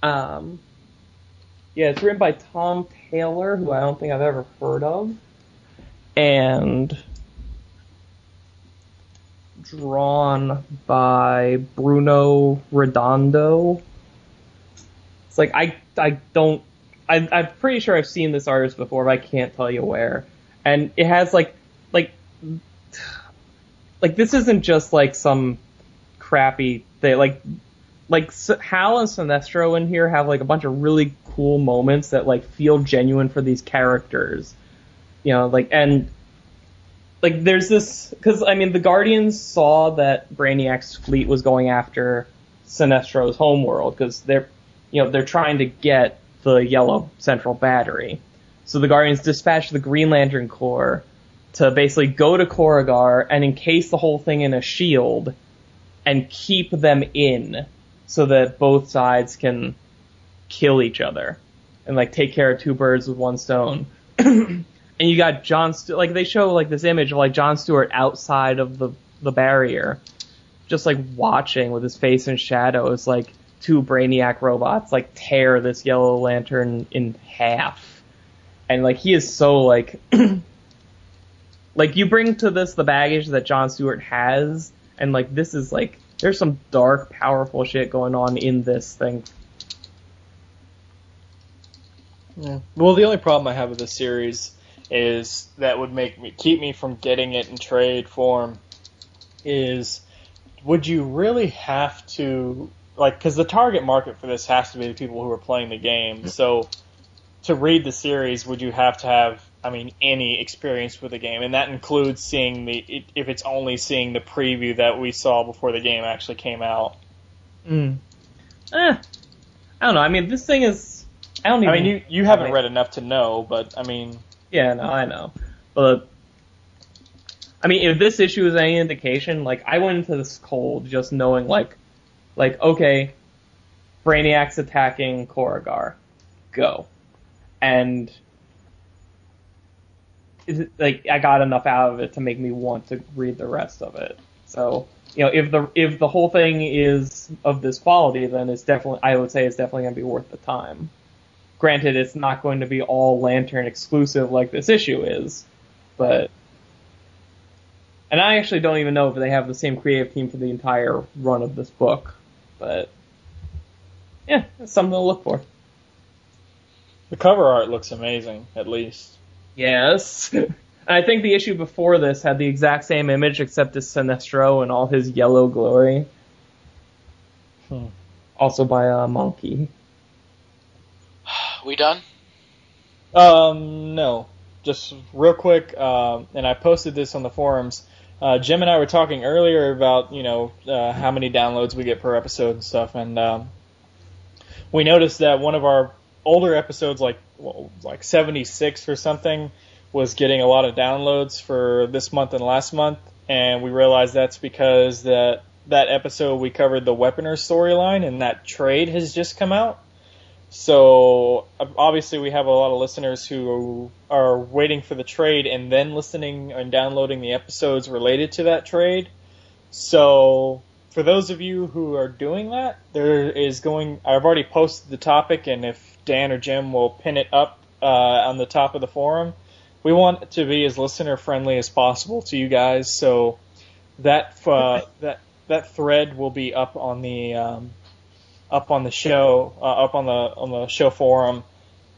um, yeah, it's written by Tom Taylor, who I don't think I've ever heard of, and drawn by Bruno Redondo. It's like, I, I don't... I, I'm pretty sure I've seen this artist before, but I can't tell you where. And it has, like... Like, like this isn't just, like, some... crappy thing. Like, like Hal and Sinestro in here have like a bunch of really cool moments that like feel genuine for these characters, you know. Like, and like there's this because I mean the Guardians saw that Brainiac's fleet was going after Sinestro's homeworld because they're, you know, they're trying to get the yellow central battery. So the Guardians dispatched the Green Lantern Corps to basically go to Korugar and encase the whole thing in a shield and keep them in so that both sides can kill each other and like take care of two birds with one stone. And you got John St- like they show like this image of like John Stewart outside of the, the barrier, just like watching with his face in shadows, like two Brainiac robots like tear this yellow lantern in half. And like he is so like like you bring to this the baggage that John Stewart has. And, like, this is, like, there's some dark, powerful shit going on in this thing. Yeah. Well, the only problem I have with this series is that would make me keep me from getting it in trade form is, would you really have to, like, because the target market for this has to be the people who are playing the game. So to read the series, would you have to have, I mean, any experience with the game? And that includes seeing the, if it's only seeing the preview that we saw before the game actually came out. Mm. Eh, I don't know. I mean, this thing is, I don't even... I mean, you, you haven't read enough to know, but, I mean... Yeah, no, I know. But, I mean, if this issue is any indication, like, I went into this cold just knowing, like, like, okay, Brainiac's attacking Korugar. Go. And, is it, like, I got enough out of it to make me want to read the rest of it. So... You know, if the if the whole thing is of this quality, then it's definitely, I would say it's definitely going to be worth the time. Granted, it's not going to be all Lantern exclusive like this issue is, but... And I actually don't even know if they have the same creative team for the entire run of this book, but... Yeah, it's something to look for. The cover art looks amazing, at least. Yes. And I think the issue before this had the exact same image, except it's Sinestro and all his yellow glory. Hmm. Also by uh, Monkey. We done? Um, no. Just real quick, uh, and I posted this on the forums. Uh, Jim and I were talking earlier about, you know, uh, how many downloads we get per episode and stuff, and um, we noticed that one of our older episodes, like well, like seventy-six or something, was getting a lot of downloads for this month and last month, and we realized that's because that that episode we covered the Weaponer storyline, and that trade has just come out. So obviously we have a lot of listeners who are waiting for the trade and then listening and downloading the episodes related to that trade. So for those of you who are doing that, there is going, I've already posted the topic, and if Dan or Jim will pin it up uh, on the top of the forum. We want to be as listener-friendly as possible to you guys, so that uh, that that thread will be up on the um, up on the show, uh, up on the on the show forum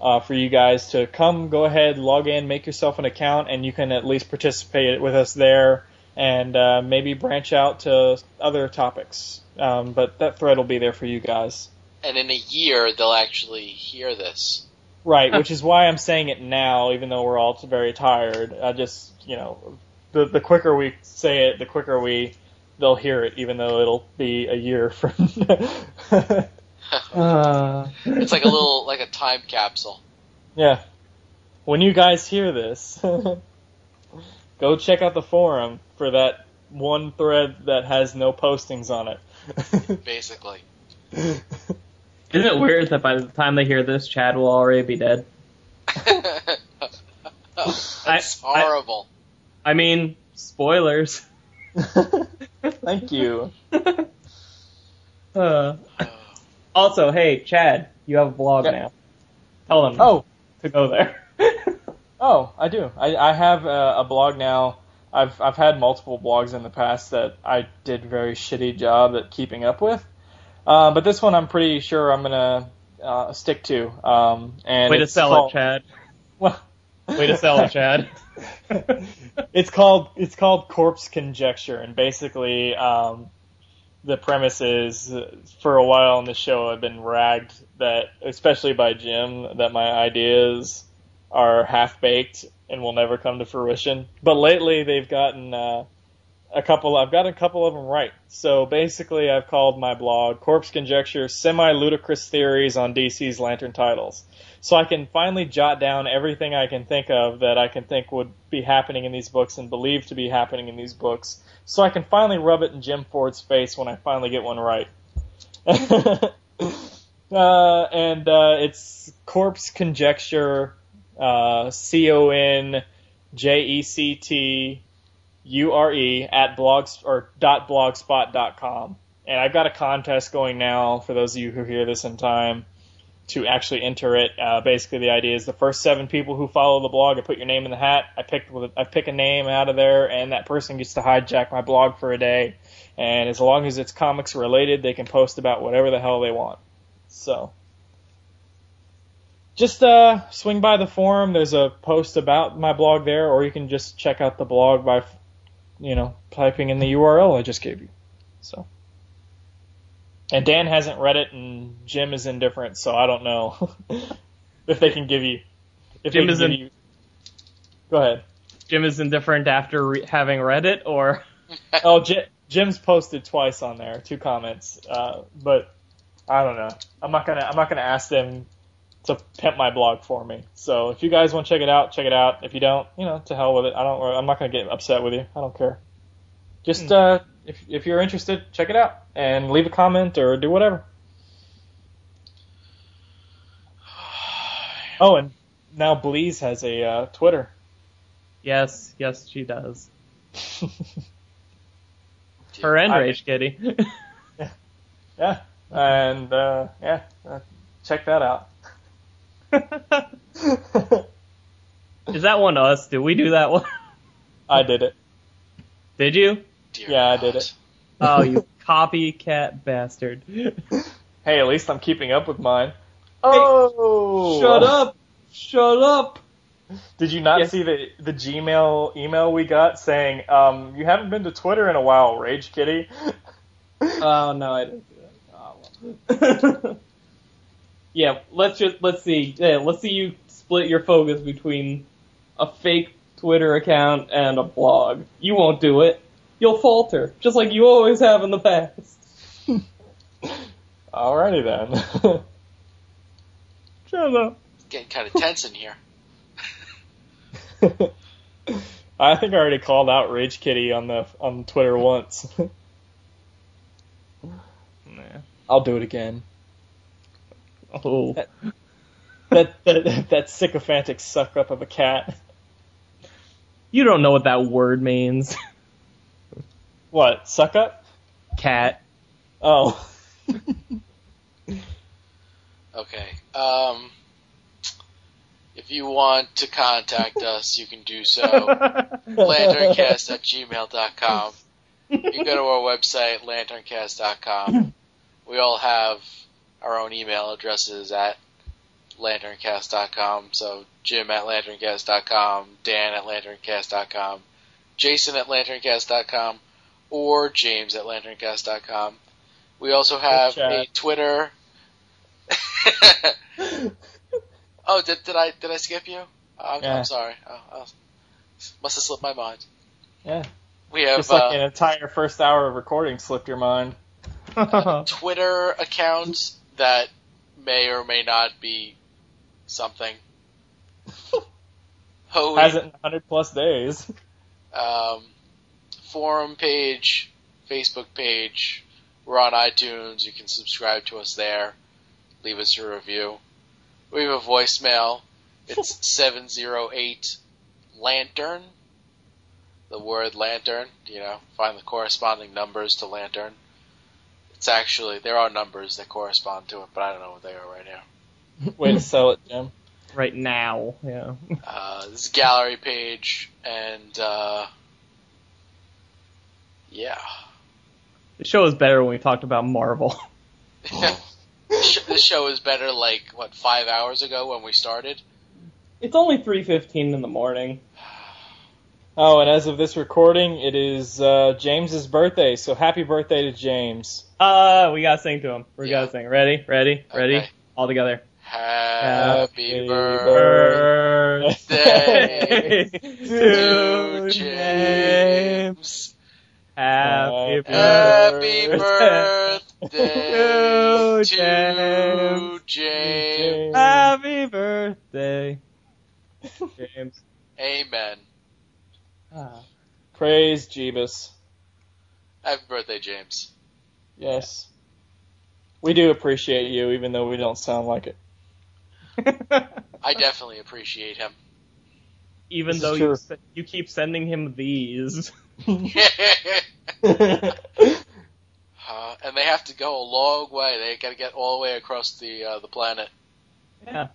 uh, for you guys to come. Go ahead, log in, make yourself an account, and you can at least participate with us there, and uh, maybe branch out to other topics. Um, but that thread will be there for you guys. And in a year, they'll actually hear this. Right, which is why I'm saying it now, even though we're all very tired. I just, you know, the the quicker we say it, the quicker we they'll hear it, even though it'll be a year from. uh. It's like a little, like a time capsule. Yeah. When you guys hear this, go check out the forum for that one thread that has no postings on it. Basically. Isn't it weird that by the time they hear this, Chad will already be dead? That's I, horrible. I, I mean, spoilers. Thank you. Uh, also, hey, Chad, you have a blog yeah. now. Tell them oh. to go there. Oh, I do. I, I have a, a blog now. I've I've had multiple blogs in the past that I did a very shitty job at keeping up with. Uh, but this one I'm pretty sure I'm going to uh, stick to. Um, and Way to sell called... it, Chad. Well, Way to sell it, Chad. It's called it's called Corpse Conjecture, and basically um, the premise is uh, for a while on the show I've been ragged that, especially by Jim, that my ideas are half-baked and will never come to fruition. But lately they've gotten... Uh, A couple, I've got a couple of them right. So basically, I've called my blog Corpse Conjecture Semi-Ludicrous Theories on D C's Lantern Titles. So I can finally jot down everything I can think of that I can think would be happening in these books and believe to be happening in these books. So I can finally rub it in Jim Ford's face when I finally get one right. uh, and uh, it's Corpse Conjecture, uh, C O N J E C T U R E at blogs or dot blogspot dot com, and I've got a contest going now for those of you who hear this in time to actually enter it. Uh, basically, the idea is the first seven people who follow the blog, I put your name in the hat. I pick I pick a name out of there, and that person gets to hijack my blog for a day. And as long as it's comics related, they can post about whatever the hell they want. So. Just uh, swing by the forum. There's a post about my blog there, or you can just check out the blog by you know, typing in the U R L I just gave you. So, and Dan hasn't read it, and Jim is indifferent, so I don't know if they can give you. If Jim is in- you... Go ahead. Jim is indifferent after re- having read it, or oh, J- Jim's posted twice on there, two comments, uh, but I don't know. I'm not gonna. I'm not gonna ask them to pimp my blog for me. So if you guys want to check it out, check it out. If you don't, you know, to hell with it. I don't. I'm not gonna get upset with you. I don't care. Just uh, if if you're interested, check it out and leave a comment or do whatever. Oh, and now Bleez has a uh, Twitter. Yes, yes, she does. Her and Rage Kitty. yeah. yeah, and uh, yeah, uh, check that out. Is that one us? Did we do that one? I did it. Did you? Dear yeah, God. I did it. Oh, you copycat bastard. Hey, at least I'm keeping up with mine. Oh! Hey, shut up! Shut up! Did you not yes. see the the Gmail email we got saying, um, you haven't been to Twitter in a while, Rage Kitty? Oh, no, I didn't do that. Oh, well. Yeah, let's just, let's see. Yeah, let's see you split your focus between a fake Twitter account and a blog. You won't do it. You'll falter, just like you always have in the past. Alrighty then. Shut up. It's getting kind of tense in here. I think I already called out Rage Kitty on the on Twitter once. Nah. I'll do it again. Oh, that that, that that sycophantic suck up of a cat. You don't know what that word means. What, suck up? Cat. Oh. Okay. Um. If you want to contact us, you can do so. LanternCast at gmail dot com. You can go to our website, lanterncast dot com. We all have our own email addresses at lanterncast dot com. So Jim at lanterncast dot com, Dan at lanterncast dot com, Jason at lanterncast dot com, or James at lanterncast dot com. We also have a Twitter. Oh, did, did I did I skip you? I'm, yeah. I'm sorry. Oh, oh. Must have slipped my mind. Yeah. We have just like uh, an entire first hour of recording slipped your mind. A Twitter account that may or may not be something. Holy, has it in one hundred plus days. Um, forum page, Facebook page. We're on iTunes. You can subscribe to us there. Leave us a review. We have a voicemail. It's seven oh eight Lantern. The word Lantern, you know, find the corresponding numbers to Lantern. It's actually, there are numbers that correspond to it, but I don't know what they are right now. Way to sell it, Jim. Right now, yeah. Uh, this is gallery page, and, uh, yeah. The show is better when we talked about Marvel. This show is better, like, what, five hours ago when we started? It's only three fifteen in the morning. Oh, and as of this recording, it is uh, James's birthday, so happy birthday to James. Uh, we gotta sing to him. We yeah. gotta sing. Ready? Ready? Okay. Ready? All together. Happy, happy birthday, birthday to James. Happy birthday, happy birthday to James. James. Happy birthday, James. Amen. Ah. Praise Jeebus. Happy birthday, James. Yes. We do appreciate you, even though we don't sound like it. I definitely appreciate him. Even this though you, you keep sending him these... uh, and they have to go a long way. They got to get all the way across the uh, the planet. Yeah.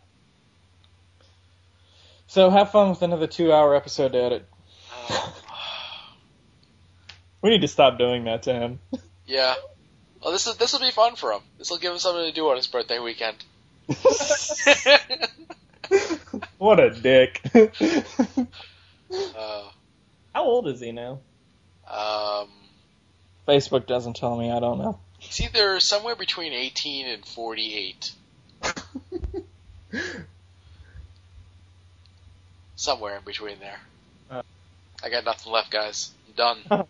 So have fun with another two-hour episode to edit. Uh, we need to stop doing that to him. Yeah. Well, this is this will be fun for him. This will give him something to do on his birthday weekend. What a dick. uh, How old is he now? Um, Facebook doesn't tell me. I don't know. It's either somewhere between eighteen and forty-eight. Somewhere in between there. Uh, I got nothing left, guys. I'm done. All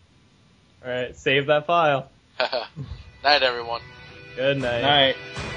right, save that file. Night, everyone. Good night. Night.